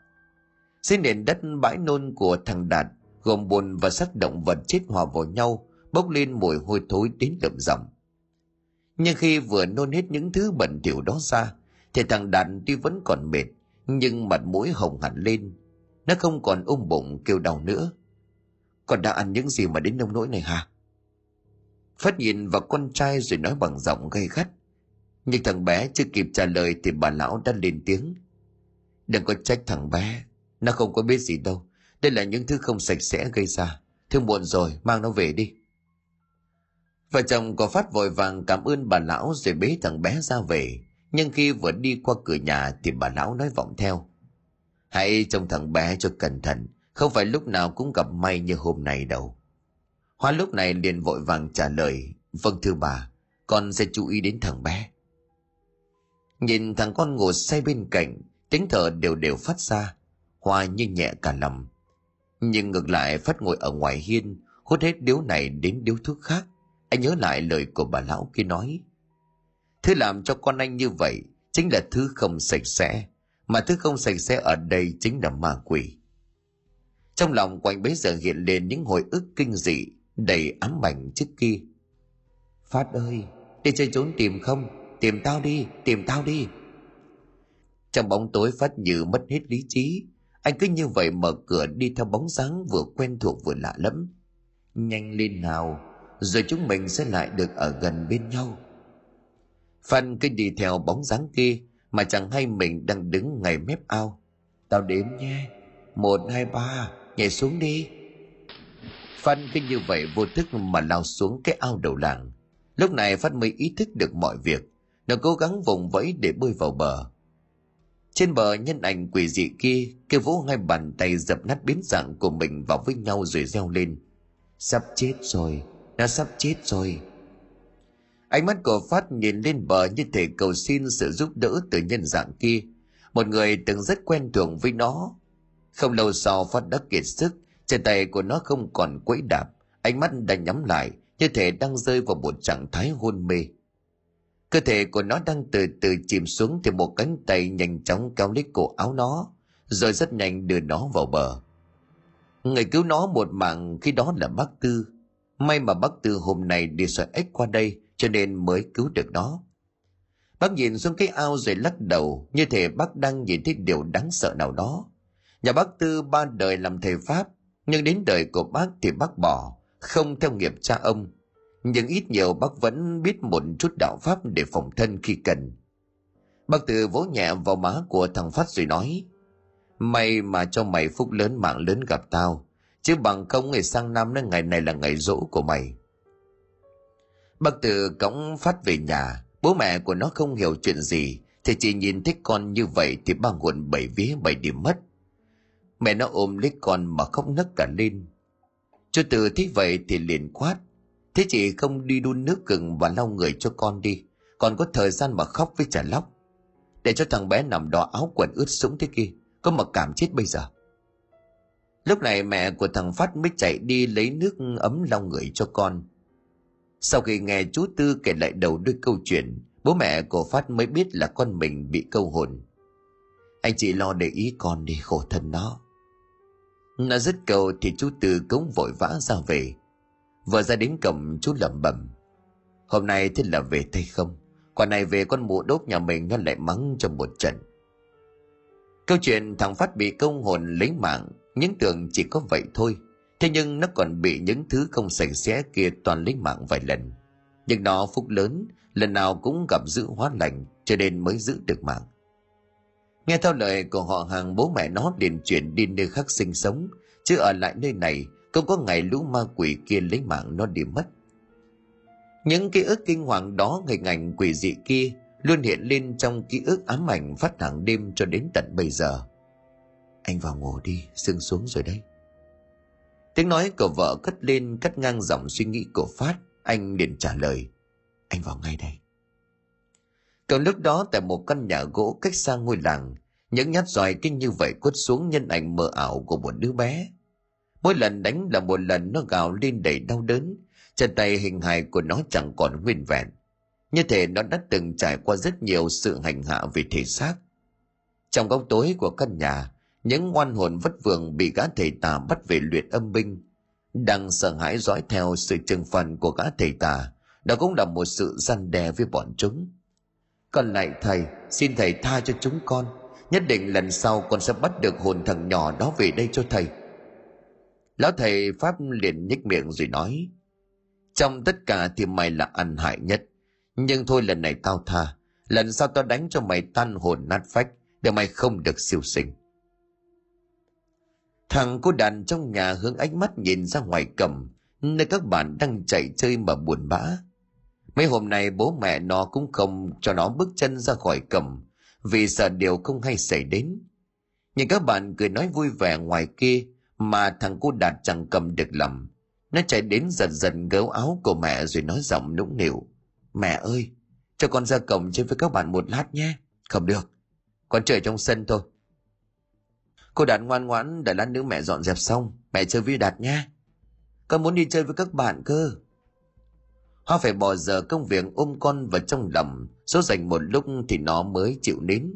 Trên nền đất, bãi nôn của thằng Đạt gồm bùn và xác động vật chết hòa vào nhau, bốc lên mùi hôi thối đến đậm rầm. Nhưng khi vừa nôn hết những thứ bẩn thỉu đó ra thì thằng Đạt tuy vẫn còn mệt nhưng mặt mũi hồng hẳn lên, nó không còn ôm bụng kêu đau nữa. Con đã ăn những gì mà đến nông nỗi này hả? Phát nhìn vào con trai rồi nói bằng giọng gay gắt. Nhưng thằng bé chưa kịp trả lời thì bà lão đã lên tiếng. Đừng có trách thằng bé, nó không có biết gì đâu. Đây là những thứ không sạch sẽ gây ra. Thương muộn rồi, mang nó về đi. Vợ chồng của Phát vội vàng cảm ơn bà lão rồi bế thằng bé ra về. Nhưng khi vừa đi qua cửa nhà thì bà lão nói vọng theo. Hãy trông thằng bé cho cẩn thận, không phải lúc nào cũng gặp may như hôm nay đâu. Hoa lúc này liền vội vàng trả lời. Vâng thưa bà, con sẽ chú ý đến thằng bé. Nhìn thằng con ngồi say bên cạnh, tiếng thở đều đều phát ra, Hoa như nhẹ cả lòng. Nhưng ngược lại Phát ngồi ở ngoài hiên, hút hết điếu này đến điếu thuốc khác. Anh nhớ lại lời của bà lão kia nói, thứ làm cho con anh như vậy chính là thứ không sạch sẽ, mà thứ không sạch sẽ ở đây chính là ma quỷ. Trong lòng của anh bấy giờ hiện lên những hồi ức kinh dị đầy ám ảnh trước kia. Phát ơi, đi chơi trốn tìm không? Tìm tao đi, tìm tao đi. Trong bóng tối Phát như mất hết lý trí. Anh cứ như vậy mở cửa đi theo bóng dáng vừa quen thuộc vừa lạ lẫm. Nhanh lên nào, rồi chúng mình sẽ lại được ở gần bên nhau. Phát cứ đi theo bóng dáng kia mà chẳng hay mình đang đứng ngay mép ao. Tao đếm nhé, 1, 2, 3, nhảy xuống đi. Phát cứ như vậy vô thức mà lao xuống cái ao đầu làng. Lúc này Phát mới ý thức được mọi việc, nó cố gắng vùng vẫy để bơi vào bờ. Trên bờ, nhân ảnh quỷ dị kia kêu vỗ hai bàn tay dập nát biến dạng của mình vào với nhau rồi reo lên. Sắp chết rồi, nó sắp chết rồi. Ánh mắt của Phát nhìn lên bờ như thể cầu xin sự giúp đỡ từ nhân dạng kia, một người từng rất quen thuộc với nó. Không lâu sau Phát đã kiệt sức, chân tay của nó không còn quẫy đạp, ánh mắt đã nhắm lại, như thể đang rơi vào một trạng thái hôn mê. Cơ thể của nó đang từ từ chìm xuống thì một cánh tay nhanh chóng kéo lấy cổ áo nó, rồi rất nhanh đưa nó vào bờ. Người cứu nó một mạng khi đó là bác Tư. May mà bác Tư hôm nay đi sợi ếch qua đây cho nên mới cứu được nó. Bác nhìn xuống cái ao rồi lắc đầu, như thể bác đang nhìn thấy điều đáng sợ nào đó. Nhà bác Tư 3 đời làm thầy Pháp, nhưng đến đời của bác thì bác bỏ, không theo nghiệp cha ông. Nhưng ít nhiều bác vẫn biết một chút đạo Pháp để phòng thân khi cần. Bác Tư vỗ nhẹ vào má của thằng Phát rồi nói: May mà cho mày phúc lớn mạng lớn gặp tao, chứ bằng không ngày sang năm đến ngày này là ngày giỗ của mày. Bác Tư cõng Phát về nhà. Bố mẹ của nó không hiểu chuyện gì, thì chỉ nhìn thấy con như vậy thì ba nguồn bảy vía bảy điểm mất. Mẹ nó ôm lấy con mà khóc nấc cả lên. Chú Tư thấy vậy thì liền quát: Thế chị không đi đun nước gừng và lau người cho con đi, còn có thời gian mà khóc với trả lóc. Để cho thằng bé nằm đó áo quần ướt sũng thế kia, có mà cảm chết bây giờ. Lúc này mẹ của thằng Phát mới chạy đi lấy nước ấm lau người cho con. Sau khi nghe chú Tư kể lại đầu đuôi câu chuyện, bố mẹ của Phát mới biết là con mình bị câu hồn. Anh chị lo để ý con đi, khổ thân nó. Nó dứt câu thì chú Tư cũng vội vã ra về. Vừa ra đến cổng, chú lẩm bẩm: Hôm nay thế là về tay không? Quả này về con mụ đốt nhà mình nó lại mắng trong một trận. Câu chuyện thằng Phát bị câu hồn lấy mạng, những tưởng chỉ có vậy thôi. Thế nhưng nó còn bị những thứ không sạch sẽ kia toàn lấy mạng vài lần. Nhưng nó phúc lớn, lần nào cũng gặp dữ hóa lành cho nên mới giữ được mạng. Nghe theo lời của họ hàng, bố mẹ nó liền chuyển đi nơi khác sinh sống, chứ ở lại nơi này không có ngày lũ ma quỷ kia lấy mạng nó đi mất. Những ký ức kinh hoàng đó, hình ảnh quỷ dị kia luôn hiện lên trong ký ức ám ảnh Phát hàng đêm cho đến tận bây giờ. Anh vào ngủ đi, sương xuống rồi đấy. Tiếng nói của vợ cất lên cắt ngang dòng suy nghĩ của Phát. Anh liền trả lời: Anh vào ngay đây. Còn lúc đó tại một căn nhà gỗ cách xa ngôi làng, những nhát roi kinh như vậy quất xuống nhân ảnh mờ ảo của một đứa bé. Mỗi lần đánh là một lần nó gào lên đầy đau đớn, chân tay hình hài của nó chẳng còn nguyên vẹn. Như thể nó đã từng trải qua rất nhiều sự hành hạ về thể xác. Trong góc tối của căn nhà, những oan hồn vất vưởng bị gã thầy tà bắt về luyện âm binh, đang sợ hãi dõi theo sự trừng phạt của gã thầy tà. Đó cũng là một sự răn đe với bọn chúng. Còn lại thầy, xin thầy tha cho chúng con. Nhất định lần sau con sẽ bắt được hồn thằng nhỏ đó về đây cho thầy. Lão thầy Pháp liền nhếch miệng rồi nói: Trong tất cả thì mày là ăn hại nhất, nhưng thôi lần này tao tha. Lần sau tao đánh cho mày tan hồn nát phách, để mày không được siêu sinh. Thằng cô đàn trong nhà hướng ánh mắt nhìn ra ngoài cổng, nơi các bạn đang chạy chơi mà buồn bã. Mấy hôm nay bố mẹ nó cũng không cho nó bước chân ra khỏi cổng, vì sợ điều không hay xảy đến. Nhưng các bạn cười nói vui vẻ ngoài kia mà thằng cô Đạt chẳng cầm được lầm. Nó chạy đến giật giật gấu áo của mẹ rồi nói giọng nũng nịu: Mẹ ơi, cho con ra cổng chơi với các bạn một lát nhé. Không được, con chơi trong sân thôi. Cô Đạt ngoan ngoãn, để lát nữa mẹ dọn dẹp xong mẹ chơi với Đạt nha. Con muốn đi chơi với các bạn cơ. Hoa phải bỏ giờ công việc ôm con vào trong lòng, số dành một lúc thì nó mới chịu nín.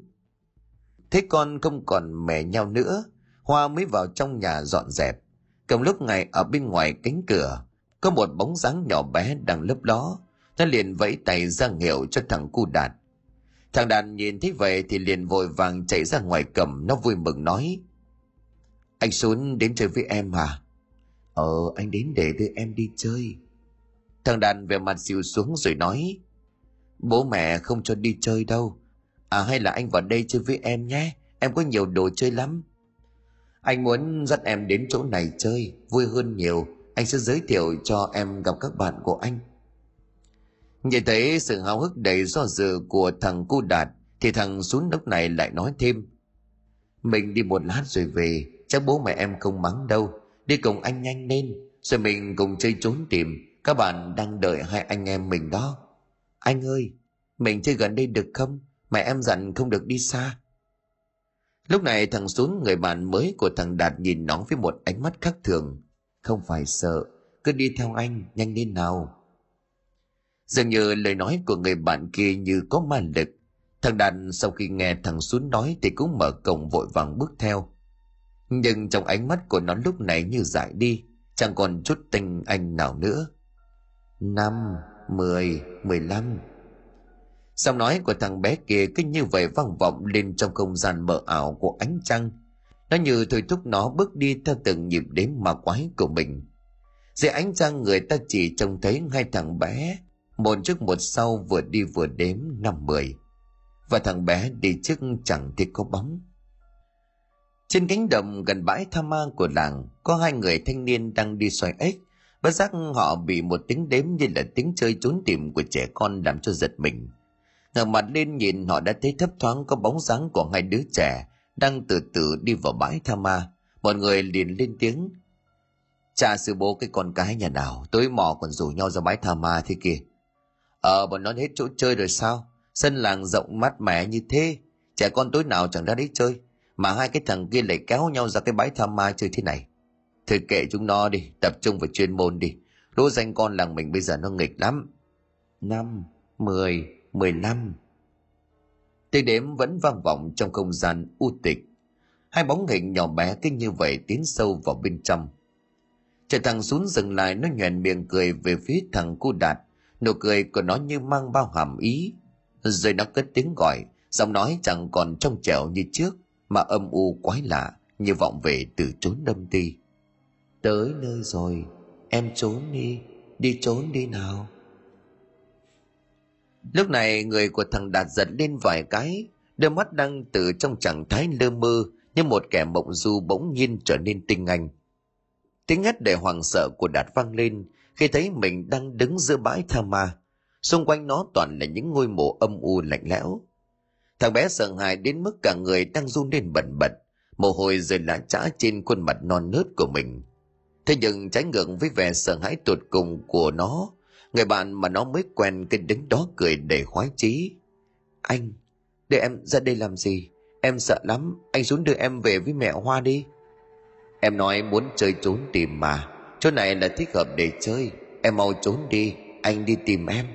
Thấy con không còn mè nhau nữa, Hoa mới vào trong nhà dọn dẹp. Cầm lúc này ở bên ngoài cánh cửa có một bóng dáng nhỏ bé đang lấp ló. Nó liền vẫy tay ra hiệu cho thằng cu Đạt. Thằng đàn nhìn thấy vậy thì liền vội vàng chạy ra ngoài cổng. Nó vui mừng nói: Anh Xuân đến chơi với em hả? Anh đến để đưa em đi chơi. Thằng đàn về mặt xìu xuống rồi nói: Bố mẹ không cho đi chơi đâu. Hay là anh vào đây chơi với em nhé, em có nhiều đồ chơi lắm. Anh muốn dắt em đến chỗ này chơi, vui hơn nhiều. Anh sẽ giới thiệu cho em gặp các bạn của anh. Nhìn thấy sự háo hức đầy do dự của thằng cô Đạt thì thằng Xuân lúc này lại nói thêm: Mình đi một lát rồi về, chắc bố mẹ em không mắng đâu. Đi cùng anh nhanh lên, rồi mình cùng chơi trốn tìm. Các bạn đang đợi hai anh em mình đó. Anh ơi, mình chơi gần đây được không? Mẹ em dặn không được đi xa. Lúc này thằng Xuân, người bạn mới của thằng Đạt, nhìn nó với một ánh mắt khác thường. Không phải sợ, cứ đi theo anh, nhanh lên nào. Dường như lời nói của người bạn kia như có ma lực. Thằng Đạt sau khi nghe thằng Xuân nói thì cũng mở cổng vội vàng bước theo. nhưng trong ánh mắt của nó lúc này như dại đi, chẳng còn chút tinh anh nào nữa. 5, 10, 15. Giọng nói của thằng bé kia cứ như vậy vang vọng lên trong không gian mờ ảo của ánh trăng. Nó như thôi thúc nó bước đi theo từng nhịp đếm ma quái của mình. Dưới ánh trăng, người ta chỉ trông thấy hai thằng bé, một trước một sau, vừa đi vừa đếm 5, 10. Và thằng bé đi trước chẳng thấy có bóng. Trên cánh đồng gần bãi tha ma của làng, có hai người thanh niên đang đi xoay ếch. Bất giác họ bị một tiếng đếm như là tiếng chơi trốn tìm của trẻ con làm cho giật mình. Ngẩng mặt lên nhìn, họ đã thấy thấp thoáng có bóng dáng của hai đứa trẻ đang từ từ đi vào bãi tha ma. Mọi người liền lên tiếng: "Cha sư bố, cái con cái nhà nào tối mò còn rủ nhau ra bãi tha ma thế kìa." Bọn nó hết chỗ chơi rồi sao? Sân làng rộng mát mẻ như thế, trẻ con tối nào chẳng ra đấy chơi, mà hai cái thằng kia lại kéo nhau ra cái bãi tha ma chơi thế này. Thôi kệ chúng nó đi, tập trung vào chuyên môn đi. Đố danh con làng mình bây giờ nó nghịch lắm. 5, 10, 15. Tiếng đếm vẫn vang vọng trong không gian u tịch. Hai bóng hình nhỏ bé cứ như vậy tiến sâu vào bên trong. Trẻ thằng Sún dừng lại, nó nhoẻn miệng cười về phía thằng Cu Đạt. Nụ cười của nó như mang bao hàm ý. Rồi nó cất tiếng gọi, giọng nói chẳng còn trong trẻo như trước, mà âm u quái lạ như vọng về từ chốn đâm ti. Tới nơi rồi, em trốn đi, đi trốn đi nào. Lúc này người của thằng Đạt giật lên vài cái, đôi mắt đang từ trong trạng thái lơ mơ như một kẻ mộng du bỗng nhiên trở nên tinh anh. Tiếng hét để hoảng sợ của Đạt vang lên khi thấy mình đang đứng giữa bãi tha ma, xung quanh nó toàn là những ngôi mộ âm u lạnh lẽo. Thằng bé sợ hãi đến mức cả người đang run lên bần bật, mồ hôi rơi lã chã trên khuôn mặt non nớt của mình. Thế nhưng trái ngược với vẻ sợ hãi tột cùng của nó, người bạn mà nó mới quen cứ đứng đó cười đầy khoái chí. Anh, đưa em ra đây làm gì? Em sợ lắm, anh xuống đưa em về với mẹ Hoa đi. Em nói muốn chơi trốn tìm mà, chỗ này là thích hợp để chơi, em mau trốn đi, anh đi tìm em.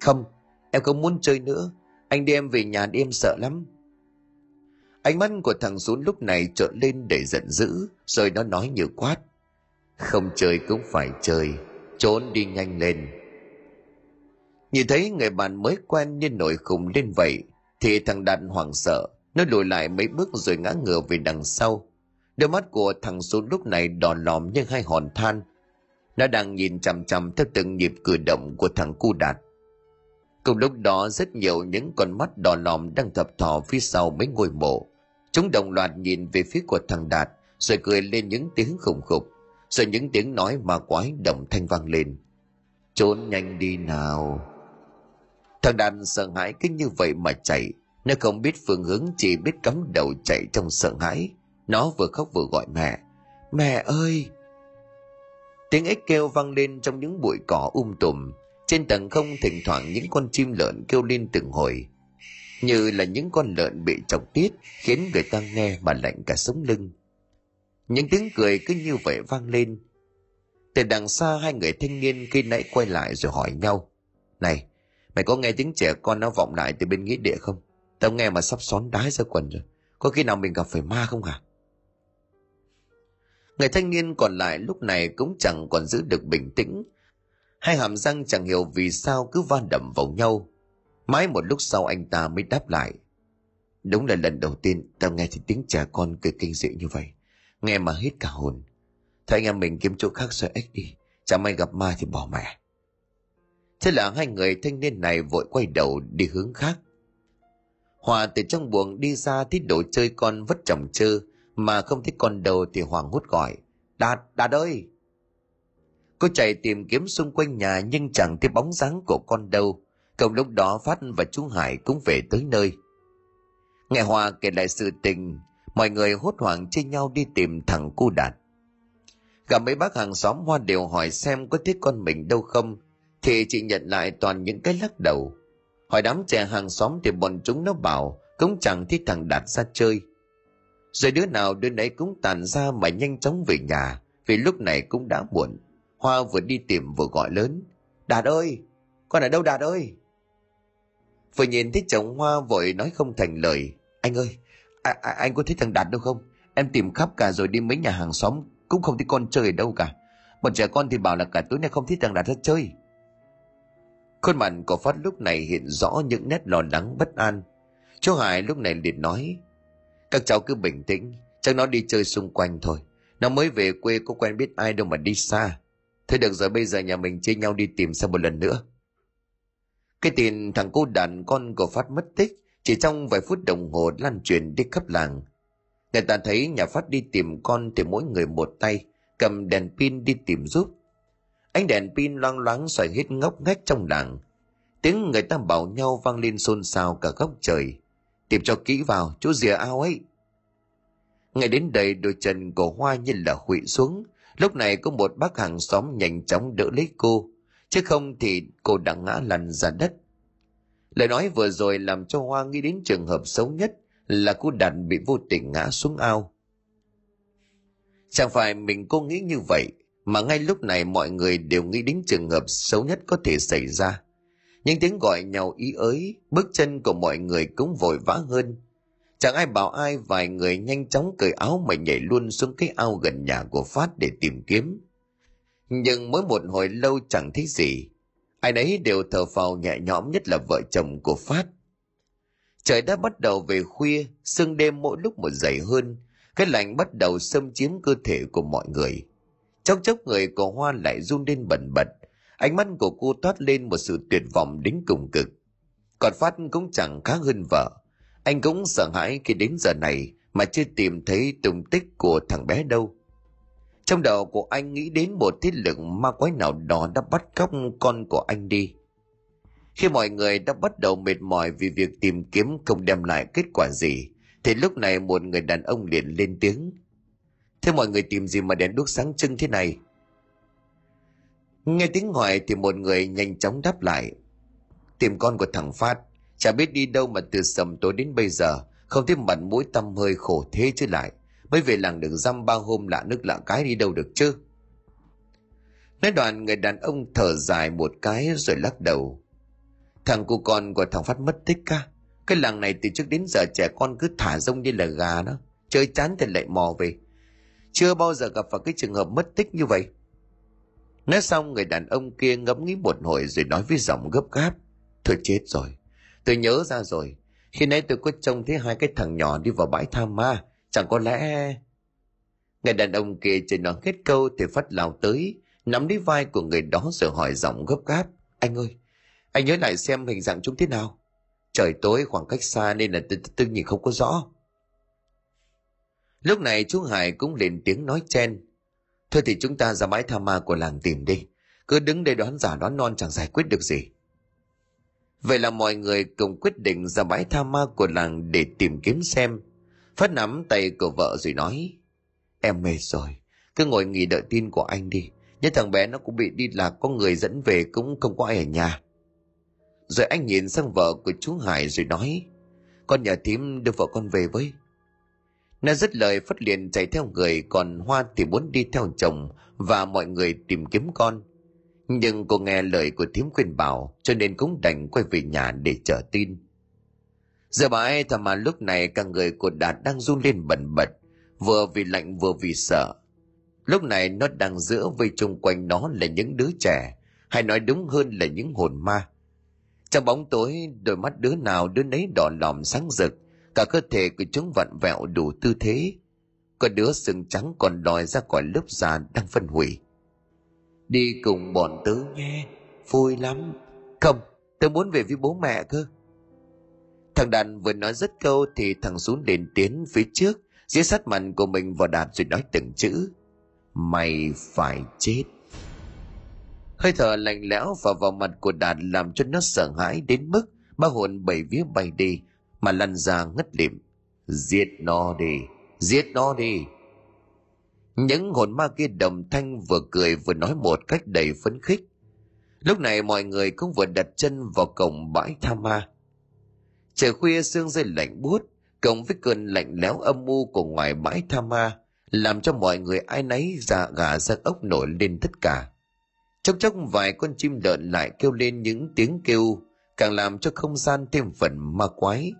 Không, em không muốn chơi nữa, anh đưa em về nhà đi, em sợ lắm. Ánh mắt của thằng Sún lúc này trợn lên để giận dữ, rồi nó nói như quát. Không chơi cũng phải chơi, trốn đi nhanh lên. Nhìn thấy người bạn mới quen như nổi khùng lên vậy, thì thằng Đạt hoảng sợ, nó lùi lại mấy bước rồi ngã ngửa về đằng sau. Đôi mắt của thằng Sún lúc này đỏ lòm như hai hòn than. Nó đang nhìn chằm chằm theo từng nhịp cử động của thằng Cu Đạt. Cùng lúc đó, rất nhiều những con mắt đỏ lòm đang thập thò phía sau mấy ngôi mộ. Chúng đồng loạt nhìn về phía của thằng Đạt, rồi cười lên những tiếng khủng khục, rồi những tiếng nói ma quái đồng thanh vang lên. Trốn nhanh đi nào. Thằng Đạt sợ hãi cứ như vậy mà chạy, nó không biết phương hướng, chỉ biết cắm đầu chạy trong sợ hãi. Nó vừa khóc vừa gọi mẹ. Mẹ ơi! Tiếng ếch kêu vang lên trong những bụi cỏ tùm. Trên tầng không thỉnh thoảng những con chim lợn kêu lên từng hồi, như là những con lợn bị chọc tiết, khiến người ta nghe mà lạnh cả sống lưng. Những tiếng cười cứ như vậy vang lên. Từ đằng xa, hai người thanh niên khi nãy quay lại rồi hỏi nhau. Này, mày có nghe tiếng trẻ con nó vọng lại từ bên nghĩa địa không? Tao nghe mà sắp xón đái ra quần rồi. Có khi nào mình gặp phải ma không hả? Người thanh niên còn lại lúc này cũng chẳng còn giữ được bình tĩnh. Hai hàm răng chẳng hiểu vì sao cứ va đập vào nhau. Mãi một lúc sau anh ta mới đáp lại. Đúng là lần đầu tiên tao nghe thấy tiếng trẻ con cười kinh dị như vậy. Nghe mà hít cả hồn. Thôi anh em mình kiếm chỗ khác xoay ếch đi. Chẳng may gặp ma thì bỏ mẹ. Thế là hai người thanh niên này vội quay đầu đi hướng khác. Hòa từ trong buồng đi ra thấy đồ chơi con vất chồng chơ mà không thấy con đầu thì hoảng hốt gọi. Đạt ơi! Cô chạy tìm kiếm xung quanh nhà nhưng chẳng thấy bóng dáng của con đâu. Cùng lúc đó Phát và chú Hải cũng về tới nơi. Nghe Hòa kể lại sự tình, mọi người hốt hoảng chia nhau đi tìm thằng Cu Đạt. Cả mấy bác hàng xóm Hoa đều hỏi xem có thấy con mình đâu không, thì chị nhận lại toàn những cái lắc đầu. Hỏi đám trẻ hàng xóm thì bọn chúng nó bảo cũng chẳng thấy thằng Đạt ra chơi. Rồi đứa nào đứa nấy cũng tàn ra mà nhanh chóng về nhà, vì lúc này cũng đã muộn. Hoa vừa đi tìm vừa gọi lớn. Đạt ơi! Con ở đâu Đạt ơi! Vừa nhìn thấy chồng Hoa vội nói không thành lời. Anh ơi! Anh có thấy thằng Đạt đâu không? Em tìm khắp cả rồi, đi mấy nhà hàng xóm cũng không thấy con chơi ở đâu cả. Bọn trẻ con thì bảo là cả tối nay không thích thằng Đạt ra chơi. Khuôn mặt của Phát lúc này hiện rõ những nét lo lắng bất an. Chú Hải lúc này liền nói: Các cháu cứ bình tĩnh, chắc nó đi chơi xung quanh thôi. Nó mới về quê có quen biết ai đâu mà đi xa. Thế được rồi, bây giờ nhà mình chia nhau đi tìm xem một lần nữa. Cái tin thằng cô đàn con của Phát mất tích chỉ trong vài phút đồng hồ lan truyền đi khắp làng. Người ta thấy nhà Phát đi tìm con thì mỗi người một tay cầm đèn pin đi tìm giúp. Ánh đèn pin loang loáng xoay hết ngóc ngách trong làng. Tiếng người ta bảo nhau vang lên xôn xao cả góc trời. Tìm cho kỹ vào, chỗ rìa ao ấy. Ngay đến đây đôi chân của Hoa như là khuỵu xuống. Lúc này có một bác hàng xóm nhanh chóng đỡ lấy cô, chứ không thì cô đã ngã lăn ra đất. Lời nói vừa rồi làm cho Hoa nghĩ đến trường hợp xấu nhất là cô đàn bị vô tình ngã xuống ao. Chẳng phải mình cô nghĩ như vậy, mà ngay lúc này mọi người đều nghĩ đến trường hợp xấu nhất có thể xảy ra. Những tiếng gọi nhau ý ới, bước chân của mọi người cũng vội vã hơn. Chẳng ai bảo ai, vài người nhanh chóng cởi áo mà nhảy luôn xuống cái ao gần nhà của Phát để tìm kiếm. Nhưng mỗi một hồi lâu chẳng thấy gì. Ai đấy đều thở phào nhẹ nhõm, nhất là vợ chồng của Phát. Trời đã bắt đầu về khuya, sương đêm mỗi lúc một dày hơn. Cái lạnh bắt đầu xâm chiếm cơ thể của mọi người. Chốc chốc người của Hoa lại run lên bần bật. Ánh mắt của cô toát lên một sự tuyệt vọng đến cùng cực. Còn Phát cũng chẳng khác hơn vợ. Anh cũng sợ hãi khi đến giờ này mà chưa tìm thấy tung tích của thằng bé đâu. Trong đầu của anh nghĩ đến một thế lực ma quái nào đó đã bắt cóc con của anh đi. Khi mọi người đã bắt đầu mệt mỏi vì việc tìm kiếm không đem lại kết quả gì, thì lúc này một người đàn ông liền lên tiếng: Thế mọi người tìm gì mà đèn đuốc sáng trưng thế này? Nghe tiếng hỏi thì một người nhanh chóng đáp lại: Tìm con của thằng Phát, chả biết đi đâu mà từ sầm tối đến bây giờ không thấy mặt mũi tăm hơi, khổ thế chứ lại. Mới về làng được dăm ba hôm lạ nước lạ cái đi đâu được chứ. Nói đoạn người đàn ông thở dài một cái rồi lắc đầu: Thằng cu con của thằng Phát mất tích ca. Cái làng này từ trước đến giờ trẻ con cứ thả rông như là gà đó, chơi chán thì lại mò về. Chưa bao giờ gặp phải cái trường hợp mất tích như vậy. Nói xong người đàn ông kia ngẫm nghĩ một hồi rồi nói với giọng gấp gáp: Thôi chết rồi, tôi nhớ ra rồi. Khi nãy tôi có trông thấy hai cái thằng nhỏ đi vào bãi tha ma. Chẳng có lẽ... Người đàn ông kia chỉ nói hết câu thì Phát lao tới, nắm lấy vai của người đó rồi hỏi giọng gấp gáp: Anh ơi, anh nhớ lại xem hình dạng chúng thế nào. Trời tối khoảng cách xa nên là tôi nhìn không có rõ. Lúc này chú Hải cũng lên tiếng nói chen: Thôi thì chúng ta ra bãi tha ma của làng tìm đi. Cứ đứng đây đoán giả đoán non chẳng giải quyết được gì. Vậy là mọi người cùng quyết định ra bãi tha ma của làng để tìm kiếm xem. Phát nắm tay của vợ rồi nói: Em mệt rồi, cứ ngồi nghỉ đợi tin của anh đi. Nhưng thằng bé nó cũng bị đi lạc, có người dẫn về cũng không có ai ở nhà. Rồi anh nhìn sang vợ của chú Hải rồi nói: Con nhờ thím đưa vợ con về với. Nó dứt lời Phát liền chạy theo người, còn Hoa thì muốn đi theo chồng và mọi người tìm kiếm con. Nhưng cô nghe lời của thím khuyên bảo cho nên cũng đành quay về nhà để chờ tin. Giờ bãi thầm mà lúc này cả người của Đạt đang run lên bần bật, vừa vì lạnh vừa vì sợ. Lúc này nó đang giữa vây chung quanh nó là những đứa trẻ, hay nói đúng hơn là những hồn ma. Trong bóng tối, đôi mắt đứa nào đứa nấy đỏ lòm sáng rực, cả cơ thể của chúng vặn vẹo đủ tư thế. Có đứa xương trắng còn lòi ra khỏi lớp da đang phân hủy. Đi cùng bọn tớ nhé, vui lắm. Không, tớ muốn về với bố mẹ cơ. Thằng Đàn vừa nói dứt câu thì thằng Xuống liền tiến phía trước, dí sát mặt của mình vào Đạt rồi nói từng chữ: Mày phải chết. Hơi thở lạnh lẽo và vào mặt của Đạt làm cho nó sợ hãi đến mức ba hồn bảy vía bay đi mà lăn ra ngất lịm. Giết nó đi, giết nó đi. Những hồn ma kia đồng thanh vừa cười vừa nói một cách đầy phấn khích. Lúc này mọi người cũng vừa đặt chân vào cổng bãi tha ma. Trời khuya sương rơi lạnh buốt cộng với cơn lạnh lẽo âm u của ngoài bãi tha ma làm cho mọi người ai nấy da gà da ốc nổi lên tất cả. Chốc chốc vài con chim lợn lại kêu lên những tiếng kêu càng làm cho không gian thêm phần ma quái.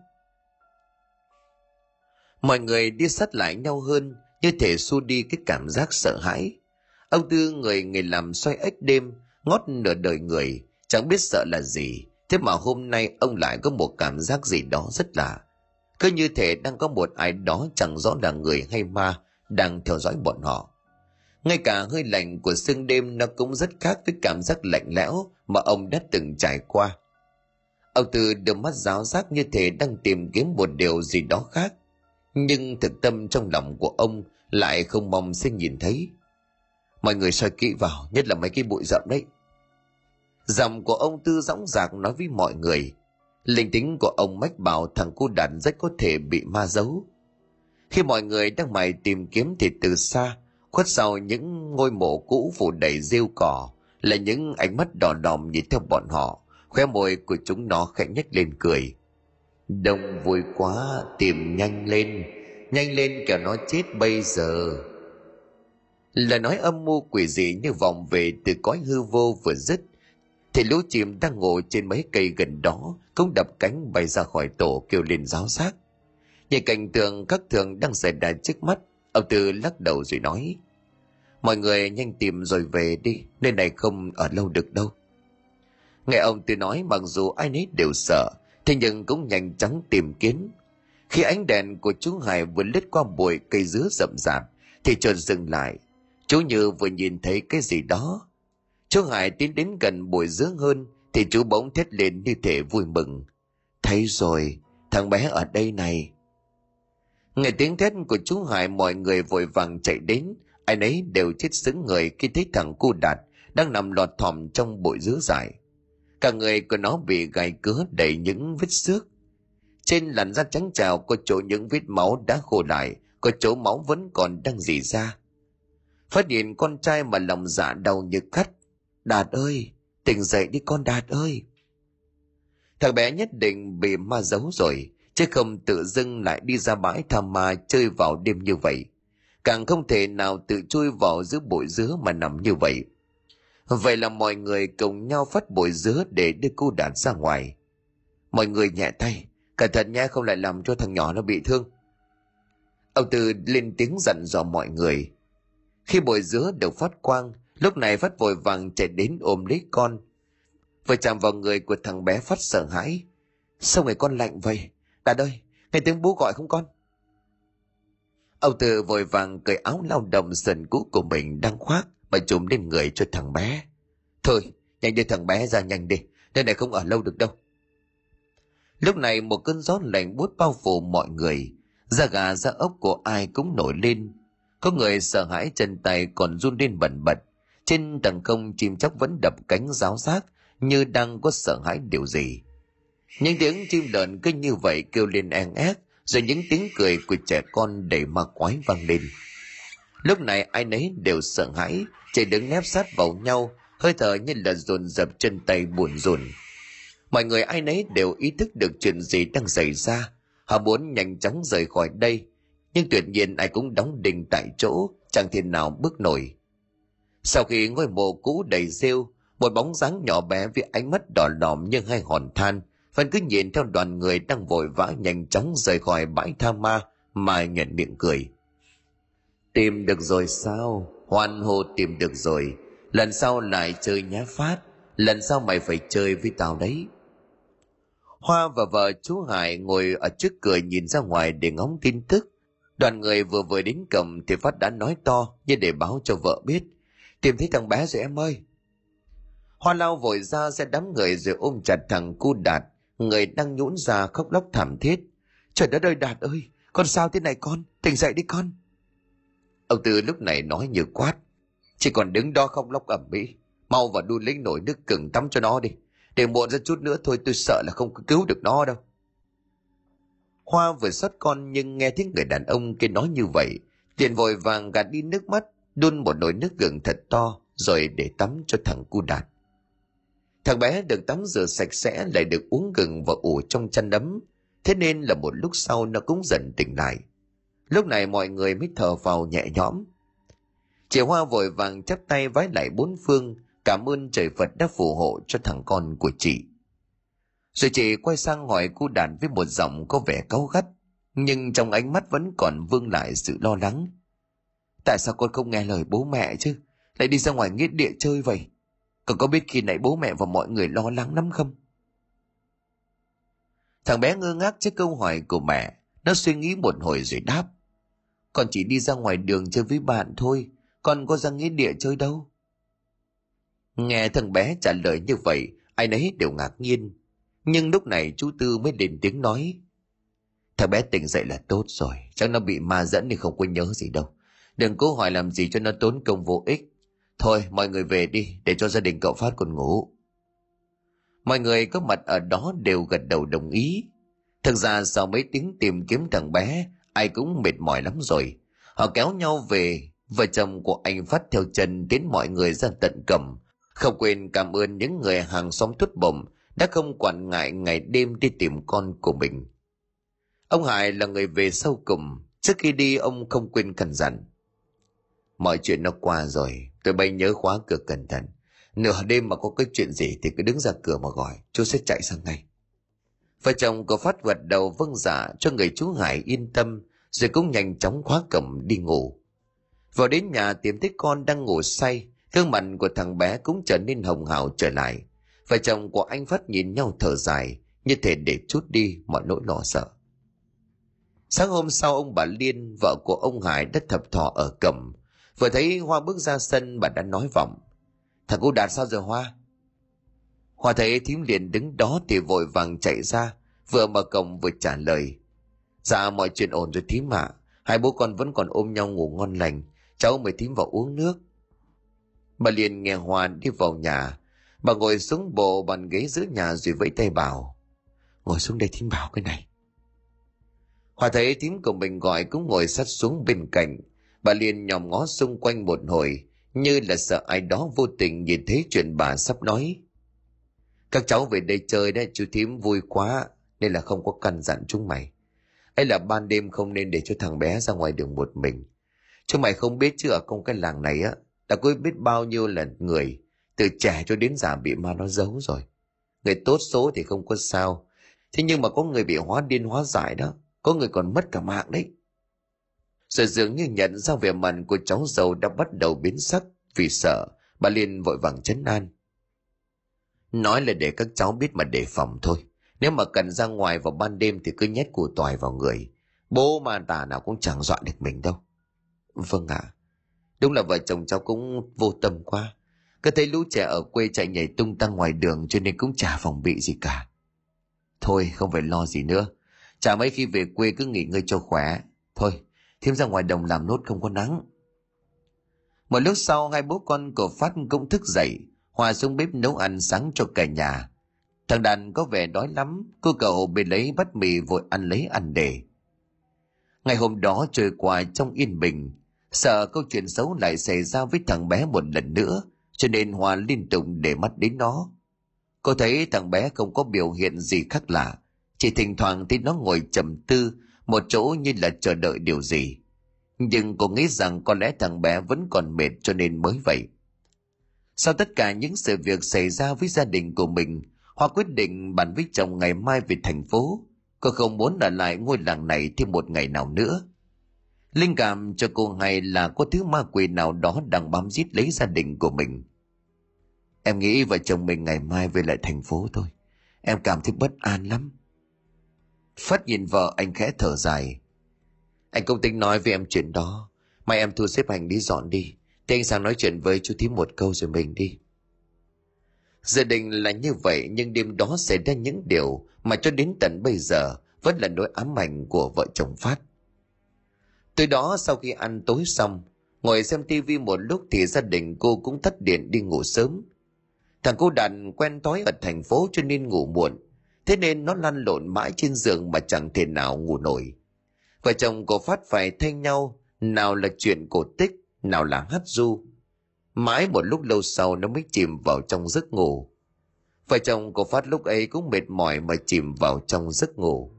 Mọi người đi sát lại nhau hơn, như thể xua đi cái cảm giác sợ hãi. Ông Tư người nghề làm xoay ếch đêm, ngót nửa đời người, chẳng biết sợ là gì. Thế mà hôm nay ông lại có một cảm giác gì đó rất lạ. Cứ như thể đang có một ai đó chẳng rõ là người hay ma đang theo dõi bọn họ. Ngay cả hơi lạnh của sương đêm nó cũng rất khác với cảm giác lạnh lẽo mà ông đã từng trải qua. Ông Tư đôi mắt ráo rác như thể đang tìm kiếm một điều gì đó khác. Nhưng thực tâm trong lòng của ông lại không mong sẽ nhìn thấy. Mọi người soi kỹ vào, nhất là mấy cái bụi rậm đấy. Giọng của ông Tư dõng dạc nói với mọi người. Linh tính của ông mách bảo thằng cu đàn rất có thể bị ma giấu. Khi mọi người đang mải tìm kiếm thì từ xa, khuất sau những ngôi mộ cũ phủ đầy rêu cỏ, là những ánh mắt đỏ đòm nhìn theo bọn họ, khóe môi của chúng nó khẽ nhếch lên cười. Đông vui quá, tìm nhanh lên kẻo nó chết bây giờ. Lời nói âm mưu quỷ dị như vòng về từ cõi hư vô vừa dứt, thì lũ chim đang ngồi trên mấy cây gần đó cũng đập cánh bay ra khỏi tổ kêu lên ráo rác. Nhìn cảnh tượng các thường đang xảy ra trước mắt, ông Tư lắc đầu rồi nói: Mọi người nhanh tìm rồi về đi, nơi này không ở lâu được đâu. Nghe ông Tư nói, mặc dù ai nấy đều sợ, thế nhưng cũng nhanh chóng tìm kiếm. Khi ánh đèn của chú Hải vừa lướt qua bụi cây dứa rậm rạp thì chợt dừng lại. Chú như vừa nhìn thấy cái gì đó. Chú Hải tiến đến gần bụi dứa hơn thì chú bỗng thét lên như thể vui mừng: Thấy rồi, thằng bé ở đây này. Nghe tiếng thét của chú Hải, mọi người vội vàng chạy đến, ai nấy đều chết sững người khi thấy thằng cu Đạt đang nằm lọt thỏm trong bụi dứa dại. Cả người của nó bị gai cứa đầy những vết xước, trên làn da trắng trào có chỗ những vết máu đã khô lại, có chỗ máu vẫn còn đang rỉ ra. Phát hiện con trai mà lòng dạ đau như cắt. Đạt ơi, tỉnh dậy đi con Đạt ơi. Thằng bé nhất định bị ma giấu rồi, chứ không tự dưng lại đi ra bãi tham ma chơi vào đêm như vậy. Càng không thể nào tự chui vào giữa bụi dứa mà nằm như vậy. Vậy là mọi người cùng nhau phát bụi dứa để đưa cô Đạt ra ngoài. Mọi người nhẹ tay, cẩn thận nhé, không lại làm cho thằng nhỏ nó bị thương. Ông Tư lên tiếng dặn dò mọi người. Khi bụi dứa được phát quang, lúc này Phát vội vàng chạy đến ôm lấy con. Vừa chạm vào người của thằng bé, Phát sợ hãi. Sao người con lạnh vậy? Đạt ơi, nghe tiếng bố gọi không con? Ông Tư vội vàng cởi áo lao động sần cũ của mình đang khoác mà trùm lên người cho thằng bé. Thôi, nhanh đưa thằng bé ra nhanh đi, nơi này không ở lâu được đâu. Lúc này một cơn gió lạnh buốt bao phủ mọi người, da gà da ốc của ai cũng nổi lên. Có người sợ hãi chân tay còn run lên bần bật. Trên tầng không, chim chóc vẫn đập cánh ráo rác như đang có sợ hãi điều gì. Những tiếng chim lợn cứ như vậy kêu lên eng ét, rồi những tiếng cười của trẻ con đầy ma quái vang lên. Lúc này ai nấy đều sợ hãi, chạy đứng nép sát vào nhau, hơi thở như là dồn dập, chân tay buồn rùn. Mọi người ai nấy đều ý thức được chuyện gì đang xảy ra, họ muốn nhanh chóng rời khỏi đây, nhưng tuyệt nhiên ai cũng đóng đinh tại chỗ, chẳng thể nào bước nổi. Sau khi ngôi mộ cũ đầy rêu, một bóng dáng nhỏ bé với ánh mắt đỏ đỏm như hai hòn than vẫn cứ nhìn theo đoàn người đang vội vã nhanh chóng rời khỏi bãi tha ma mà nhận miệng cười. Tìm được rồi sao? Hoan hô, tìm được rồi, lần sau lại chơi nhá Phát, lần sau mày phải chơi với tao đấy. Hoa và vợ chú Hải ngồi ở trước cửa nhìn ra ngoài để ngóng tin tức. Đoàn người vừa đến cổng thì Phát đã nói to như để báo cho vợ biết: Tìm thấy thằng bé rồi em ơi. Hoa lao vội ra xe đám người rồi ôm chặt thằng cu Đạt, người đang nhũn ra khóc lóc thảm thiết. Trời đất ơi Đạt ơi, con sao thế này con, tỉnh dậy đi con. Ông Tư lúc này nói như quát: Chỉ còn đứng đó khóc lóc ầm ĩ, mau vào đun lấy nồi nước cừng tắm cho nó đi, để muộn ra chút nữa thôi tôi sợ là không cứu được nó đâu. Hoa vừa xót con nhưng nghe thấy người đàn ông kia nói như vậy, liền vội vàng gạt đi nước mắt, đun một nồi nước gừng thật to rồi để tắm cho thằng cu Đạt. Thằng bé được tắm rửa sạch sẽ lại được uống gừng và ủ trong chăn ấm, thế nên là một lúc sau nó cũng dần tỉnh lại. Lúc này mọi người mới thở vào nhẹ nhõm. Chị Hoa vội vàng chắp tay vái lại bốn phương, cảm ơn trời Phật đã phù hộ cho thằng con của chị. Rồi chị quay sang hỏi cu Đạt với một giọng có vẻ cáu gắt: nhưng trong ánh mắt vẫn còn vương lại sự lo lắng. Tại sao con không nghe lời bố mẹ chứ, lại đi ra ngoài nghĩa địa chơi vậy? Còn có biết khi nãy bố mẹ và mọi người lo lắng lắm không? Thằng bé ngơ ngác trước câu hỏi của mẹ, nó suy nghĩ một hồi rồi đáp: Con chỉ đi ra ngoài đường chơi với bạn thôi, con có ra nghĩa địa chơi đâu. Nghe thằng bé trả lời như vậy, ai nấy đều ngạc nhiên. Nhưng lúc này chú Tư mới lên tiếng nói: Thằng bé tỉnh dậy là tốt rồi, chắc nó bị ma dẫn thì không có nhớ gì đâu. Đừng cố hỏi làm gì cho nó tốn công vô ích. Thôi mọi người về đi, để cho gia đình cậu Phát còn ngủ. Mọi người có mặt ở đó đều gật đầu đồng ý. Thực ra sau mấy tiếng tìm kiếm thằng bé, ai cũng mệt mỏi lắm rồi. Họ kéo nhau về. Vợ chồng của anh Phát theo chân tiến mọi người ra tận cẩm, không quên cảm ơn những người hàng xóm tốt bụng đã không quản ngại ngày đêm đi tìm con của mình. Ông Hải là người về sau cùng. Trước khi đi ông không quên căn dặn: Mọi chuyện nó qua rồi, tụi bay nhớ khóa cửa cẩn thận. Nửa đêm mà có cái chuyện gì thì cứ đứng ra cửa mà gọi, chú sẽ chạy sang ngay. Vợ chồng của Phát gật đầu vâng dạ cho người chú Hải yên tâm, rồi cũng nhanh chóng khóa cẩm đi ngủ. Vào đến nhà tìm thấy con đang ngủ say, gương mặt của thằng bé cũng trở nên hồng hào trở lại. Vợ chồng của anh Phát nhìn nhau thở dài, như thể để trút đi mọi nỗi lo sợ. Sáng hôm sau, ông bà Liên, vợ của ông Hải, đã thập thò ở cẩm. Vừa thấy Hoa bước ra sân, bà đã nói vọng: Thằng cô Đạt sao giờ Hoa? Hoa thấy thím liền đứng đó thì vội vàng chạy ra, vừa mở cổng vừa trả lời: Dạ mọi chuyện ổn rồi thím ạ, hai bố con vẫn còn ôm nhau ngủ ngon lành, cháu mời thím vào uống nước. Bà liền nghe Hoa đi vào nhà, bà ngồi xuống bộ bàn ghế giữa nhà rồi vẫy tay bảo: Ngồi xuống đây thím bảo cái này. Hoa thấy thím của mình gọi cũng ngồi sát xuống bên cạnh. Bà liền nhòm ngó xung quanh một hồi, như là sợ ai đó vô tình nhìn thấy chuyện bà sắp nói. Các cháu về đây chơi đấy, chú thím vui quá nên là không có căn dặn chúng mày. Ấy là ban đêm không nên để cho thằng bé ra ngoài đường một mình. Chúng mày không biết chứ ở công cái làng này á, đã có biết bao nhiêu là người từ trẻ cho đến già bị ma nó giấu rồi. Người tốt số thì không có sao, thế nhưng mà có người bị hóa điên hóa dại đó, có người còn mất cả mạng đấy. Rồi dường như nhận ra vẻ mặt của cháu giàu đã bắt đầu biến sắc vì sợ, bà liền vội vàng trấn an: Nói là để các cháu biết mà đề phòng thôi, nếu mà cần ra ngoài vào ban đêm thì cứ nhét củ tỏi vào người, bố mà tà nào cũng chẳng dọa được mình đâu. Vâng ạ. Đúng là vợ chồng cháu cũng vô tâm quá, cứ thấy lũ trẻ ở quê chạy nhảy tung tăng ngoài đường cho nên cũng chả phòng bị gì cả. Thôi không phải lo gì nữa, chả mấy khi về quê cứ nghỉ ngơi cho khỏe. Thôi thím ra ngoài đồng làm nốt không có nắng. Một lúc sau, hai bố con của Phát cũng thức dậy. Hòa xuống bếp nấu ăn sáng cho cả nhà. Thằng Đàn có vẻ đói lắm, cô cậu bê lấy bát mì vội ăn lấy ăn để. Ngày hôm đó trôi qua trong yên bình, sợ câu chuyện xấu lại xảy ra với thằng bé một lần nữa, cho nên Hòa liên tục để mắt đến nó. Cô thấy thằng bé không có biểu hiện gì khác lạ, chỉ thỉnh thoảng thấy nó ngồi trầm tư một chỗ như là chờ đợi điều gì. Nhưng cô nghĩ rằng có lẽ thằng bé vẫn còn mệt cho nên mới vậy. Sau tất cả những sự việc xảy ra với gia đình của mình, Hoa quyết định bàn với chồng ngày mai về thành phố. Cô không muốn ở lại ngôi làng này thêm một ngày nào nữa. Linh cảm cho cô hay là có thứ ma quỷ nào đó đang bám giết lấy gia đình của mình. Em nghĩ vợ chồng mình ngày mai về lại thành phố thôi. Em cảm thấy bất an lắm. Phát nhìn vợ, anh khẽ thở dài. Anh cũng tính nói với em chuyện đó, mai em thu xếp hành lý dọn đi, thì anh sang nói chuyện với chú thím một câu rồi mình đi. Dự định là như vậy, nhưng đêm đó xảy ra những điều mà cho đến tận bây giờ vẫn là nỗi ám ảnh của vợ chồng Phát. Từ đó, sau khi ăn tối xong, ngồi xem tivi một lúc thì gia đình cô cũng thất điện đi ngủ sớm. Thằng cô Đàn quen thói ở thành phố cho nên ngủ muộn, thế nên nó lăn lộn mãi trên giường mà chẳng thể nào ngủ nổi. Vợ chồng cô Phát phải thay nhau, nào là chuyện cổ tích, nào là hát ru. Mãi một lúc lâu sau nó mới chìm vào trong giấc ngủ. Vợ chồng cô Phát lúc ấy cũng mệt mỏi mà chìm vào trong giấc ngủ.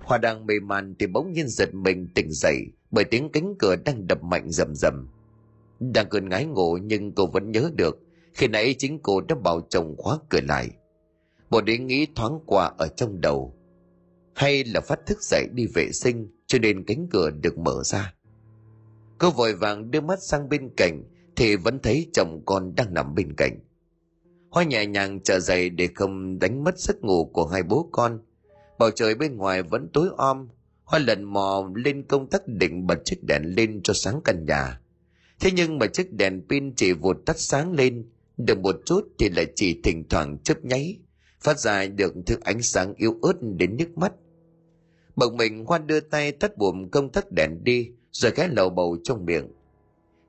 Hoa đang mê man thì bỗng nhiên giật mình tỉnh dậy bởi tiếng cánh cửa đang đập mạnh rầm rầm. Đang cơn ngái ngủ nhưng cô vẫn nhớ được khi nãy chính cô đã bảo chồng khóa cửa lại. Một ý nghĩ thoáng qua ở trong đầu. hay là Phát thức dậy đi vệ sinh cho nên cánh cửa được mở ra. Cô vội vàng đưa mắt sang bên cạnh thì vẫn thấy chồng con đang nằm bên cạnh. Hoa nhẹ nhàng trở dậy để không đánh mất giấc ngủ của hai bố con. Bầu trời bên ngoài vẫn tối om. Hoa lần mò lên công tắc định bật chiếc đèn lên cho sáng căn nhà. Thế nhưng mà chiếc đèn pin chỉ vụt tắt sáng lên, được một chút thì lại chỉ thỉnh thoảng chớp nháy, phát ra được thứ ánh sáng yếu ớt đến nhức mắt. Bỗng mình Hoa đưa tay tắt buồm công tắc đèn đi, rồi khẽ lầu bầu trong miệng.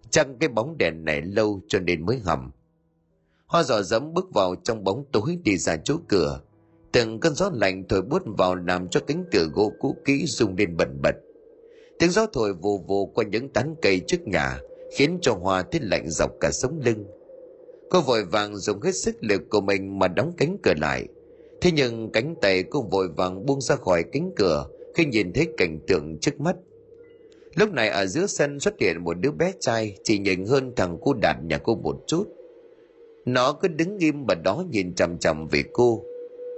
Chăng cái bóng đèn này lâu cho nên mới hầm. Hoa dò dẫm bước vào trong bóng tối đi ra chỗ cửa. Từng cơn gió lạnh thổi buốt vào làm cho cánh cửa gỗ cũ kỹ rung lên bần bật. Tiếng gió thổi vù vù qua những tán cây trước nhà, khiến cho Hoa thấy lạnh dọc cả sống lưng. Cô vội vàng dùng hết sức lực của mình mà đóng cánh cửa lại. Thế nhưng cánh tay cô vội vàng buông ra khỏi cánh cửa khi nhìn thấy cảnh tượng trước mắt. Lúc này ở giữa sân xuất hiện một đứa bé trai chỉ nhỉnh hơn thằng cu Đạt nhà cô một chút. Nó cứ đứng im ở đó nhìn chằm chằm về cô.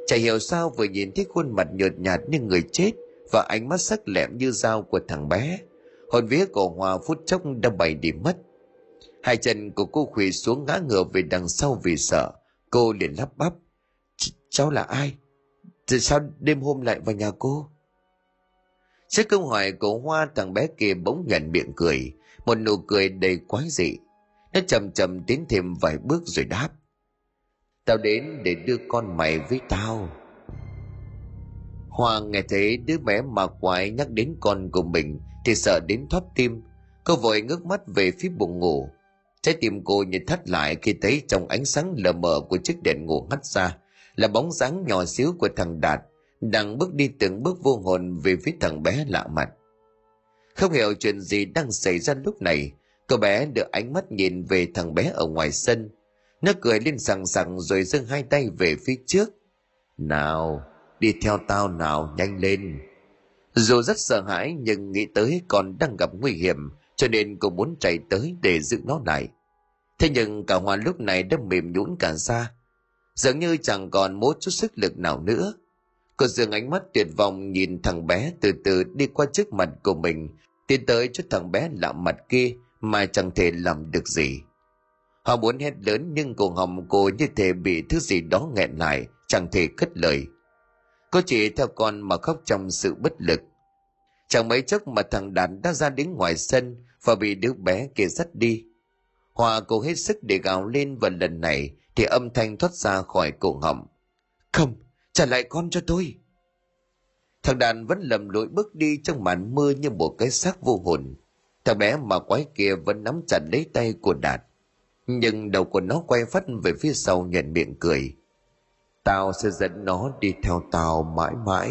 Chả hiểu sao vừa nhìn thấy khuôn mặt nhợt nhạt như người chết và ánh mắt sắc lẹm như dao của thằng bé, hồn vía của Hoa phút chốc đã bay đi mất. Hai chân của cô khuỵu xuống ngã ngửa về đằng sau vì sợ. Cô liền lắp bắp: Cháu là ai? Tại sao đêm hôm lại vào nhà cô? Trước câu hỏi của Hoa, thằng bé kia bỗng nhận miệng cười, một nụ cười đầy quái dị. Nó chậm chậm tiến thêm vài bước rồi đáp: Tao đến để đưa con mày với tao. Hoa nghe thấy đứa bé ma quái nhắc đến con của mình thì sợ đến thoát tim. Cô vội ngước mắt về phía buồng ngủ. Trái tim cô như thắt lại khi thấy trong ánh sáng lờ mờ của chiếc đèn ngủ hắt ra là bóng dáng nhỏ xíu của thằng Đạt đang bước đi từng bước vô hồn về phía thằng bé lạ mặt. Không hiểu chuyện gì đang xảy ra lúc này, cô bé được ánh mắt nhìn về thằng bé ở ngoài sân. Nó cười lên sằng sằng rồi giương hai tay về phía trước. Nào, đi theo tao nào, nhanh lên. Dù rất sợ hãi nhưng nghĩ tới còn đang gặp nguy hiểm cho nên cô muốn chạy tới để giữ nó lại. Thế nhưng cả Hoa lúc này đã mềm nhũn cả ra, dường như chẳng còn một chút sức lực nào nữa. Cô giương ánh mắt tuyệt vọng nhìn thằng bé từ từ đi qua trước mặt của mình, tiến tới chỗ thằng bé lạ mặt kia mà chẳng thể làm được gì. Hoa muốn hét lớn nhưng cổ họng cô như thể bị thứ gì đó nghẹn lại, chẳng thể cất lời. Cô chỉ theo con mà khóc trong sự bất lực. Chẳng mấy chốc mà thằng Đàn đã ra đến ngoài sân và bị đứa bé kia dắt đi. Hoa cố hết sức để gào lên và lần này thì âm thanh thoát ra khỏi cổ họng: Không, trả lại con cho tôi. Thằng Đàn vẫn lầm lũi bước đi trong màn mưa như một cái xác vô hồn. Thằng bé mà quái kia vẫn nắm chặt lấy tay của Đạt, nhưng đầu của nó quay phắt về phía sau, nhận miệng cười: Tao sẽ dẫn nó đi theo tao mãi mãi.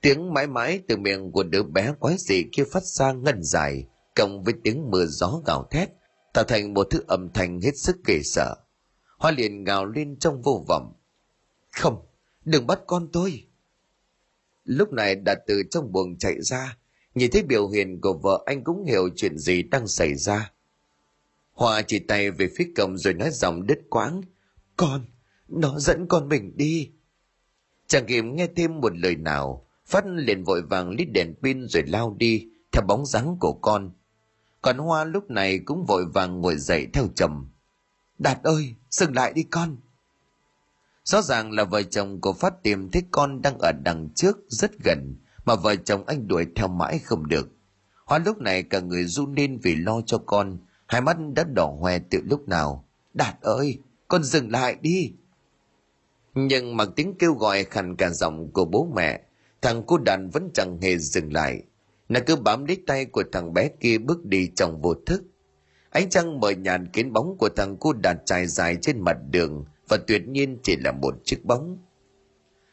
Tiếng mãi mãi từ miệng của đứa bé quái dị kia phát ra ngân dài, cộng với tiếng mưa gió gào thét, tạo thành một thứ âm thanh hết sức ghê sợ. Hoa liền gào lên trong vô vọng: Không, đừng bắt con tôi. Lúc này Đạt từ trong buồng chạy ra, nhìn thấy biểu hiện của vợ anh cũng hiểu chuyện gì đang xảy ra. Hoa chỉ tay về phía cổng rồi nói giọng đứt quãng: Con, nó dẫn con mình đi. Chẳng kịp nghe thêm một lời nào, Phát liền vội vàng lít đèn pin rồi lao đi theo bóng dáng của con. Còn Hoa lúc này cũng vội vàng ngồi dậy theo chồng: Đạt ơi, dừng lại đi con. Rõ ràng là vợ chồng của Phát tìm thấy con đang ở đằng trước rất gần mà vợ chồng anh đuổi theo mãi không được. Hoa lúc này cả người run lên vì lo cho con, hai mắt đã đỏ hoe từ lúc nào. Đạt ơi, con dừng lại đi. Nhưng mặc tiếng kêu gọi khàn cả giọng của bố mẹ, thằng cô Đạt vẫn chẳng hề dừng lại. Nó cứ bám lấy tay của thằng bé kia bước đi trong vô thức. Ánh trăng mờ nhạt khiến bóng của thằng cô Đạt trải dài trên mặt đường và tuyệt nhiên chỉ là một chiếc bóng.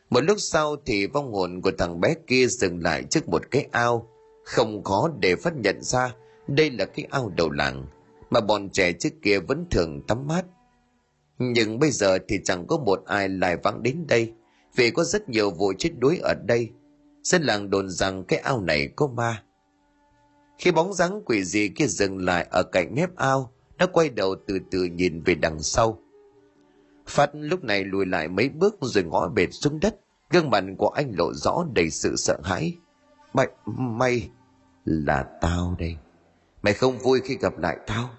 Một lúc sau thì vong hồn của thằng bé kia dừng lại trước một cái ao. Không khó để phát nhận ra đây là cái ao đầu làng mà bọn trẻ trước kia vẫn thường tắm mát. Nhưng bây giờ thì chẳng có một ai lại vắng đến đây, vì có rất nhiều vụ chết đuối ở đây. Dân làng đồn rằng cái ao này có ma. Khi bóng dáng quỷ dị kia dừng lại ở cạnh mép ao, nó quay đầu từ từ nhìn về đằng sau. Phát lúc này lùi lại mấy bước rồi ngõ bệt xuống đất. Gương mặt của anh lộ rõ đầy sự sợ hãi. Mày là tao đây. Mày không vui khi gặp lại tao.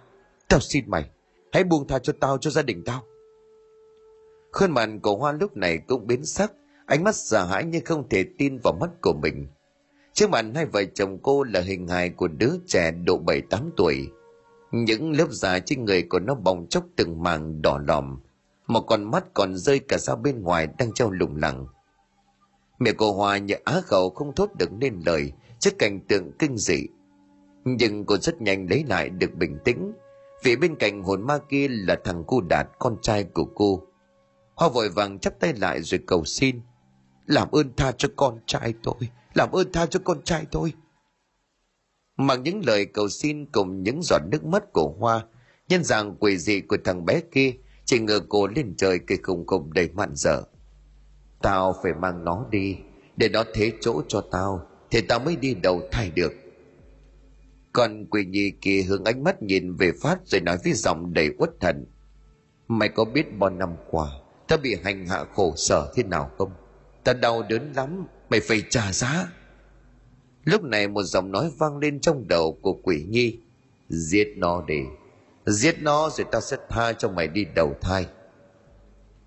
Tao xin mày, hãy buông tha cho tao, cho gia đình tao. Khuôn mặt của Hoa lúc này cũng biến sắc, ánh mắt sợ hãi nhưng không thể tin vào mắt của mình. Trước mặt hai vợ chồng cô là hình hài của đứa trẻ độ 7-8 tuổi. Những lớp da trên người của nó bong chóc từng màng đỏ lòm, một con mắt còn rơi cả ra bên ngoài đang treo lủng lẳng. Mẹ cô Hoa như á khẩu không thốt được nên lời trước cảnh tượng kinh dị. Nhưng cô rất nhanh lấy lại được bình tĩnh, vì bên cạnh hồn ma kia là thằng Cu Đạt, con trai của cô. Hoa vội vàng chắp tay lại rồi cầu xin: làm ơn tha cho con trai tôi, làm ơn tha cho con trai tôi. Mặc những lời cầu xin cùng những giọt nước mắt của Hoa, nhân dạng quỷ dị của thằng bé kia chỉ ngờ cô lên trời cây khủng khủng đầy mạn dở. Tao phải mang nó đi, để nó thế chỗ cho tao, thì tao mới đi đầu thai được. Còn quỷ nhi kia hướng ánh mắt nhìn về Phát rồi nói với giọng đầy uất hận: mày có biết bao năm qua tao bị hành hạ khổ sở thế nào không? Tao đau đớn lắm, mày phải trả giá. Lúc này một giọng nói vang lên trong đầu của quỷ nhi: giết nó đi, giết nó rồi tao sẽ tha cho mày đi đầu thai.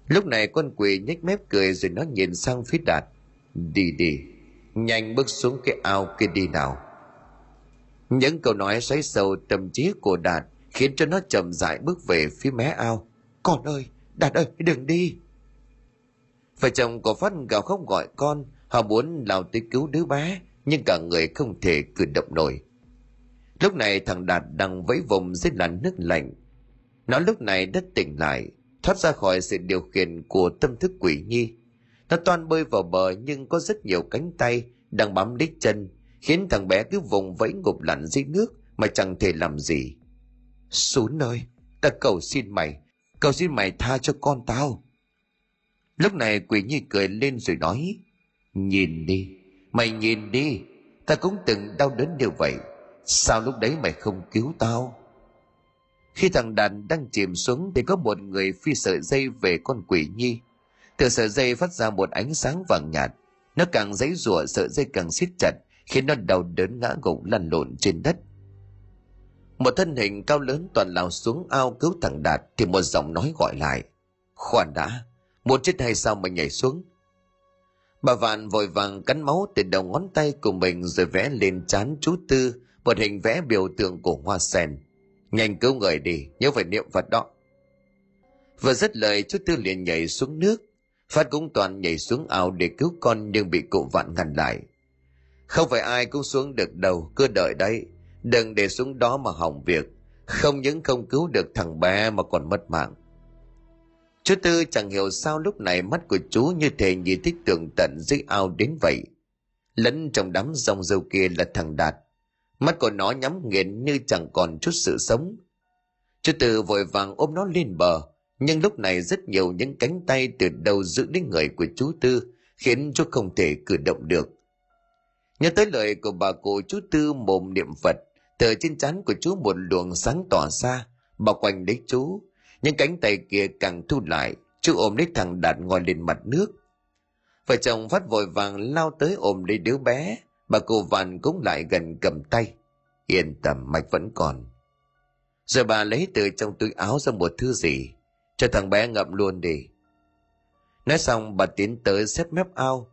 Lúc này con quỷ nhếch mép cười rồi nó nhìn sang phía Đạt: đi đi, nhanh bước xuống cái ao kia đi nào. Những câu nói xoáy sâu tâm trí của Đạt khiến cho nó chậm rãi bước về phía mé ao. Con ơi, Đạt ơi, đừng đi. Vợ chồng của Phát gào khóc gọi con, họ muốn lao tới cứu đứa bé nhưng cả người không thể cử động nổi. Lúc này thằng Đạt đang vẫy vùng dưới làn nước lạnh. Nó lúc này đã tỉnh lại, thoát ra khỏi sự điều khiển của tâm thức quỷ nhi. Nó toan bơi vào bờ nhưng có rất nhiều cánh tay đang bám đít chân, khiến thằng bé cứ vùng vẫy ngụp lặn dưới nước mà chẳng thể làm gì. Xuống nơi, ta cầu xin mày tha cho con tao. Lúc này quỷ nhi cười lên rồi nói: nhìn đi, mày nhìn đi, ta cũng từng đau đớn như vậy, sao lúc đấy mày không cứu tao? Khi thằng đàn đang chìm xuống thì có một người phi sợi dây về con quỷ nhi. Từ sợi dây phát ra một ánh sáng vàng nhạt, nó càng giãy giụa sợi dây càng siết chặt, khiến nó đau đớn ngã gục lăn lộn trên đất. Một thân hình cao lớn toàn lao xuống ao cứu thằng Đạt thì một giọng nói gọi lại: khoan đã, muốn chết hay sao mà nhảy xuống? Bà Vạn vội vàng cắn máu từ đầu ngón tay của mình rồi vẽ lên trán chú Tư một hình vẽ biểu tượng của hoa sen. Nhanh cứu người đi, nhớ phải niệm Phật đó. Vừa dứt lời, chú Tư liền nhảy xuống nước. Phát cũng toàn nhảy xuống ao để cứu con nhưng bị cụ Vạn ngăn lại. Không phải ai cũng xuống được đâu, cứ đợi đấy, đừng để xuống đó mà hỏng việc, không những không cứu được thằng bé mà còn mất mạng. Chú Tư chẳng hiểu sao lúc này mắt của chú như thể nhìn thích tường tận dưới ao đến vậy. Lẫn trong đám rong rêu kia là thằng Đạt, mắt của nó nhắm nghiền như chẳng còn chút sự sống. Chú Tư vội vàng ôm nó lên bờ, nhưng lúc này rất nhiều những cánh tay từ đầu giữ đến người của chú Tư khiến chú không thể cử động được. Nhớ tới lời của bà cụ, chú Tư mồm niệm Phật, từ trên trán của chú một luồng sáng tỏa ra bao quanh lấy chú. Những cánh tay kia càng thu lại, chú ôm lấy thằng Đạt ngồi lên mặt nước. Vợ chồng Phát vội vàng lao tới ôm lấy đứa bé, bà cụ Vạn cũng lại gần cầm tay: yên tâm, mạch vẫn còn. Rồi bà lấy từ trong túi áo ra một thứ gì: cho thằng bé ngậm luôn đi. Nói xong bà tiến tới sát mép ao,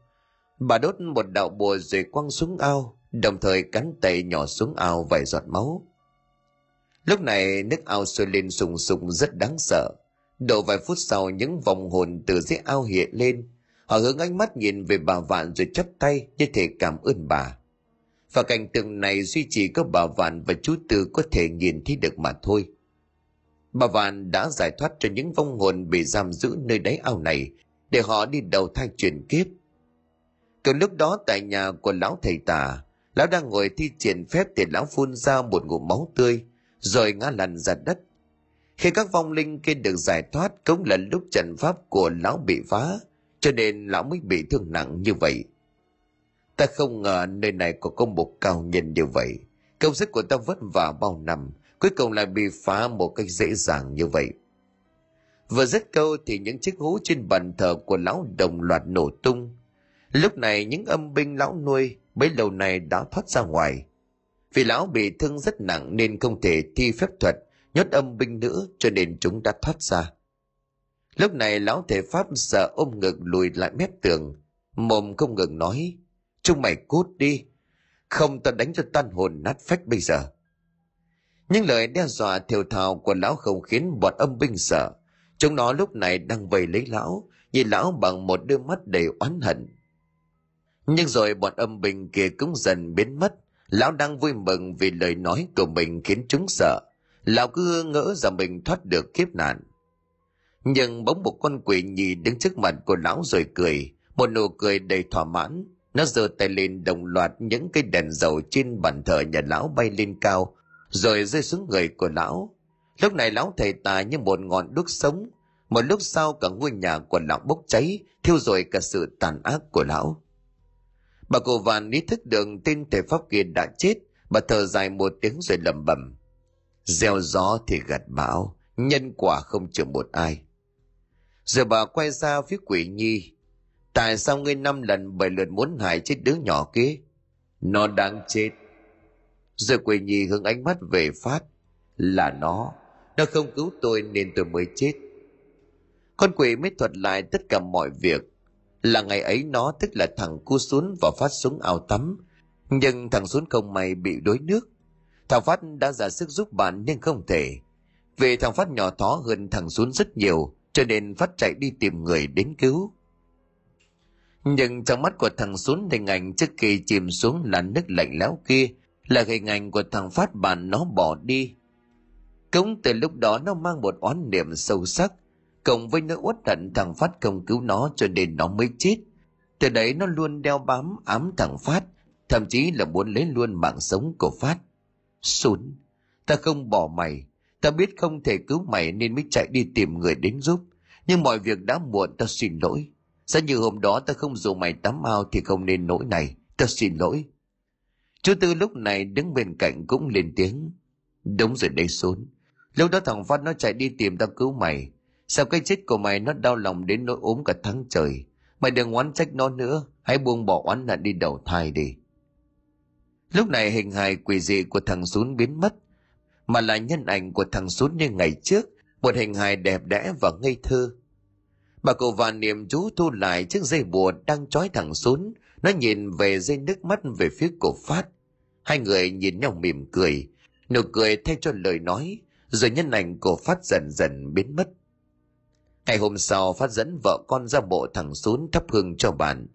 bà đốt một đạo bùa rồi quăng xuống ao, đồng thời cắn tay nhỏ xuống ao vài giọt máu. Lúc này nước ao sôi lên sùng sục rất đáng sợ. Độ vài phút sau, những vòng hồn từ dưới ao hiện lên, họ hướng ánh mắt nhìn về bà Vạn rồi chắp tay như thể cảm ơn bà. Và cảnh tượng này duy chỉ có bà Vạn và chú Tư có thể nhìn thấy được mà thôi. Bà Vạn đã giải thoát cho những vong hồn bị giam giữ nơi đáy ao này để họ đi đầu thai chuyển kiếp. Còn lúc đó tại nhà của lão thầy tà, lão đang ngồi thi triển phép thì lão phun ra một ngụm máu tươi rồi ngã lăn ra đất. Khi các vong linh kia được giải thoát cũng là lúc trận pháp của lão bị phá, cho nên lão mới bị thương nặng như vậy. Ta không ngờ nơi này có công bộc cao nhân như vậy, công sức của ta vất vả bao năm cuối cùng lại bị phá một cách dễ dàng như vậy. Vừa dứt câu thì những chiếc hũ trên bàn thờ của lão đồng loạt nổ tung. Lúc này những âm binh lão nuôi bấy lâu này đã thoát ra ngoài. Vì lão bị thương rất nặng nên không thể thi phép thuật nhốt âm binh nữa, cho nên chúng đã thoát ra. Lúc này lão thể pháp sợ ôm ngực lùi lại mép tường, mồm không ngừng nói: "Chúng mày cút đi, không tao đánh cho tan hồn nát phách bây giờ." Những lời đe dọa thều thào của lão không khiến bọn âm binh sợ. Chúng nó lúc này đang vây lấy lão, nhìn lão bằng một đôi mắt đầy oán hận. Nhưng rồi bọn âm binh kia cũng dần biến mất. Lão đang vui mừng vì lời nói của mình khiến chúng sợ. Lão cứ ngỡ rằng mình thoát được kiếp nạn. Nhưng bỗng một con quỷ nhì đứng trước mặt của lão rồi cười, một nụ cười đầy thỏa mãn. Nó giơ tay lên, đồng loạt những cái đèn dầu trên bàn thờ nhà lão bay lên cao rồi rơi xuống người của lão. Lúc này lão thầy tà như một ngọn đuốc sống. Một lúc sau cả ngôi nhà của lão bốc cháy, thiêu rụi cả sự tàn ác của lão. Bà cụ Vàn ý thức được tên thầy pháp kia đã chết. Bà thở dài một tiếng rồi lẩm bẩm: "Gieo gió thì gặt bão, nhân quả không chừa một ai." Rồi bà quay ra phía quỷ nhi: "Tại sao ngươi 5 lần 7 lượt muốn hại chết đứa nhỏ kia? Nó đáng chết." Rồi quỷ nhi hướng ánh mắt về Phát: "Là nó không cứu tôi nên tôi mới chết." Con quỷ mới thuật lại tất cả mọi việc. Là ngày ấy nó, tức là thằng Cu Sún và Phát, xuống ao tắm. Nhưng thằng Sún không may bị đuối nước. Thằng Phát đã ra sức giúp bạn nhưng không thể. Vì thằng Phát nhỏ thó hơn thằng Sún rất nhiều, cho nên Phát chạy đi tìm người đến cứu. Nhưng trong mắt của thằng Sún, hình ảnh trước khi chìm xuống là nước lạnh lẽo kia là hình ảnh của thằng Phát bạn nó bỏ đi. Cũng từ lúc đó nó mang một oán niệm sâu sắc, cộng với nỗi uất hận thằng Phát không cứu nó cho nên nó mới chết. Từ đấy nó luôn đeo bám ám thằng Phát, thậm chí là muốn lấy luôn mạng sống của Phát. "Sún, ta không bỏ mày, ta biết không thể cứu mày nên mới chạy đi tìm người đến giúp. Nhưng mọi việc đã muộn, ta xin lỗi. Giá như hôm đó ta không dù mày tắm ao thì không nên nỗi này, ta xin lỗi." Chú Tư lúc này đứng bên cạnh cũng lên tiếng: "Đúng rồi đấy Sún, lúc đó thằng Phát nó chạy đi tìm tao cứu mày. Sau cái chết của mày nó đau lòng đến nỗi ốm cả tháng trời. Mày đừng oán trách nó nữa, hãy buông bỏ oán hận đi đầu thai đi." Lúc này hình hài quỷ dị của thằng Sún biến mất, mà là nhân ảnh của thằng Sún như ngày trước, một hình hài đẹp đẽ và ngây thơ. Bà cụ Vàn niệm chú thu lại chiếc dây bùa đang trói thằng Sún, nó nhìn về dây nước mắt về phía cổ Phát. Hai người nhìn nhau mỉm cười, nụ cười thay cho lời nói, rồi nhân ảnh của Phát dần dần biến mất. Ngày hôm sau, Phát dẫn vợ con ra mộ thằng Sún thắp hương cho bạn.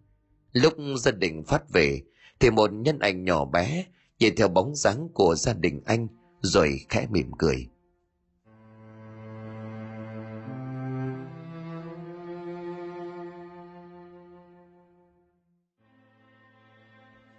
Lúc gia đình Phát về thì một nhân ảnh nhỏ bé nhìn theo bóng dáng của gia đình anh rồi khẽ mỉm cười.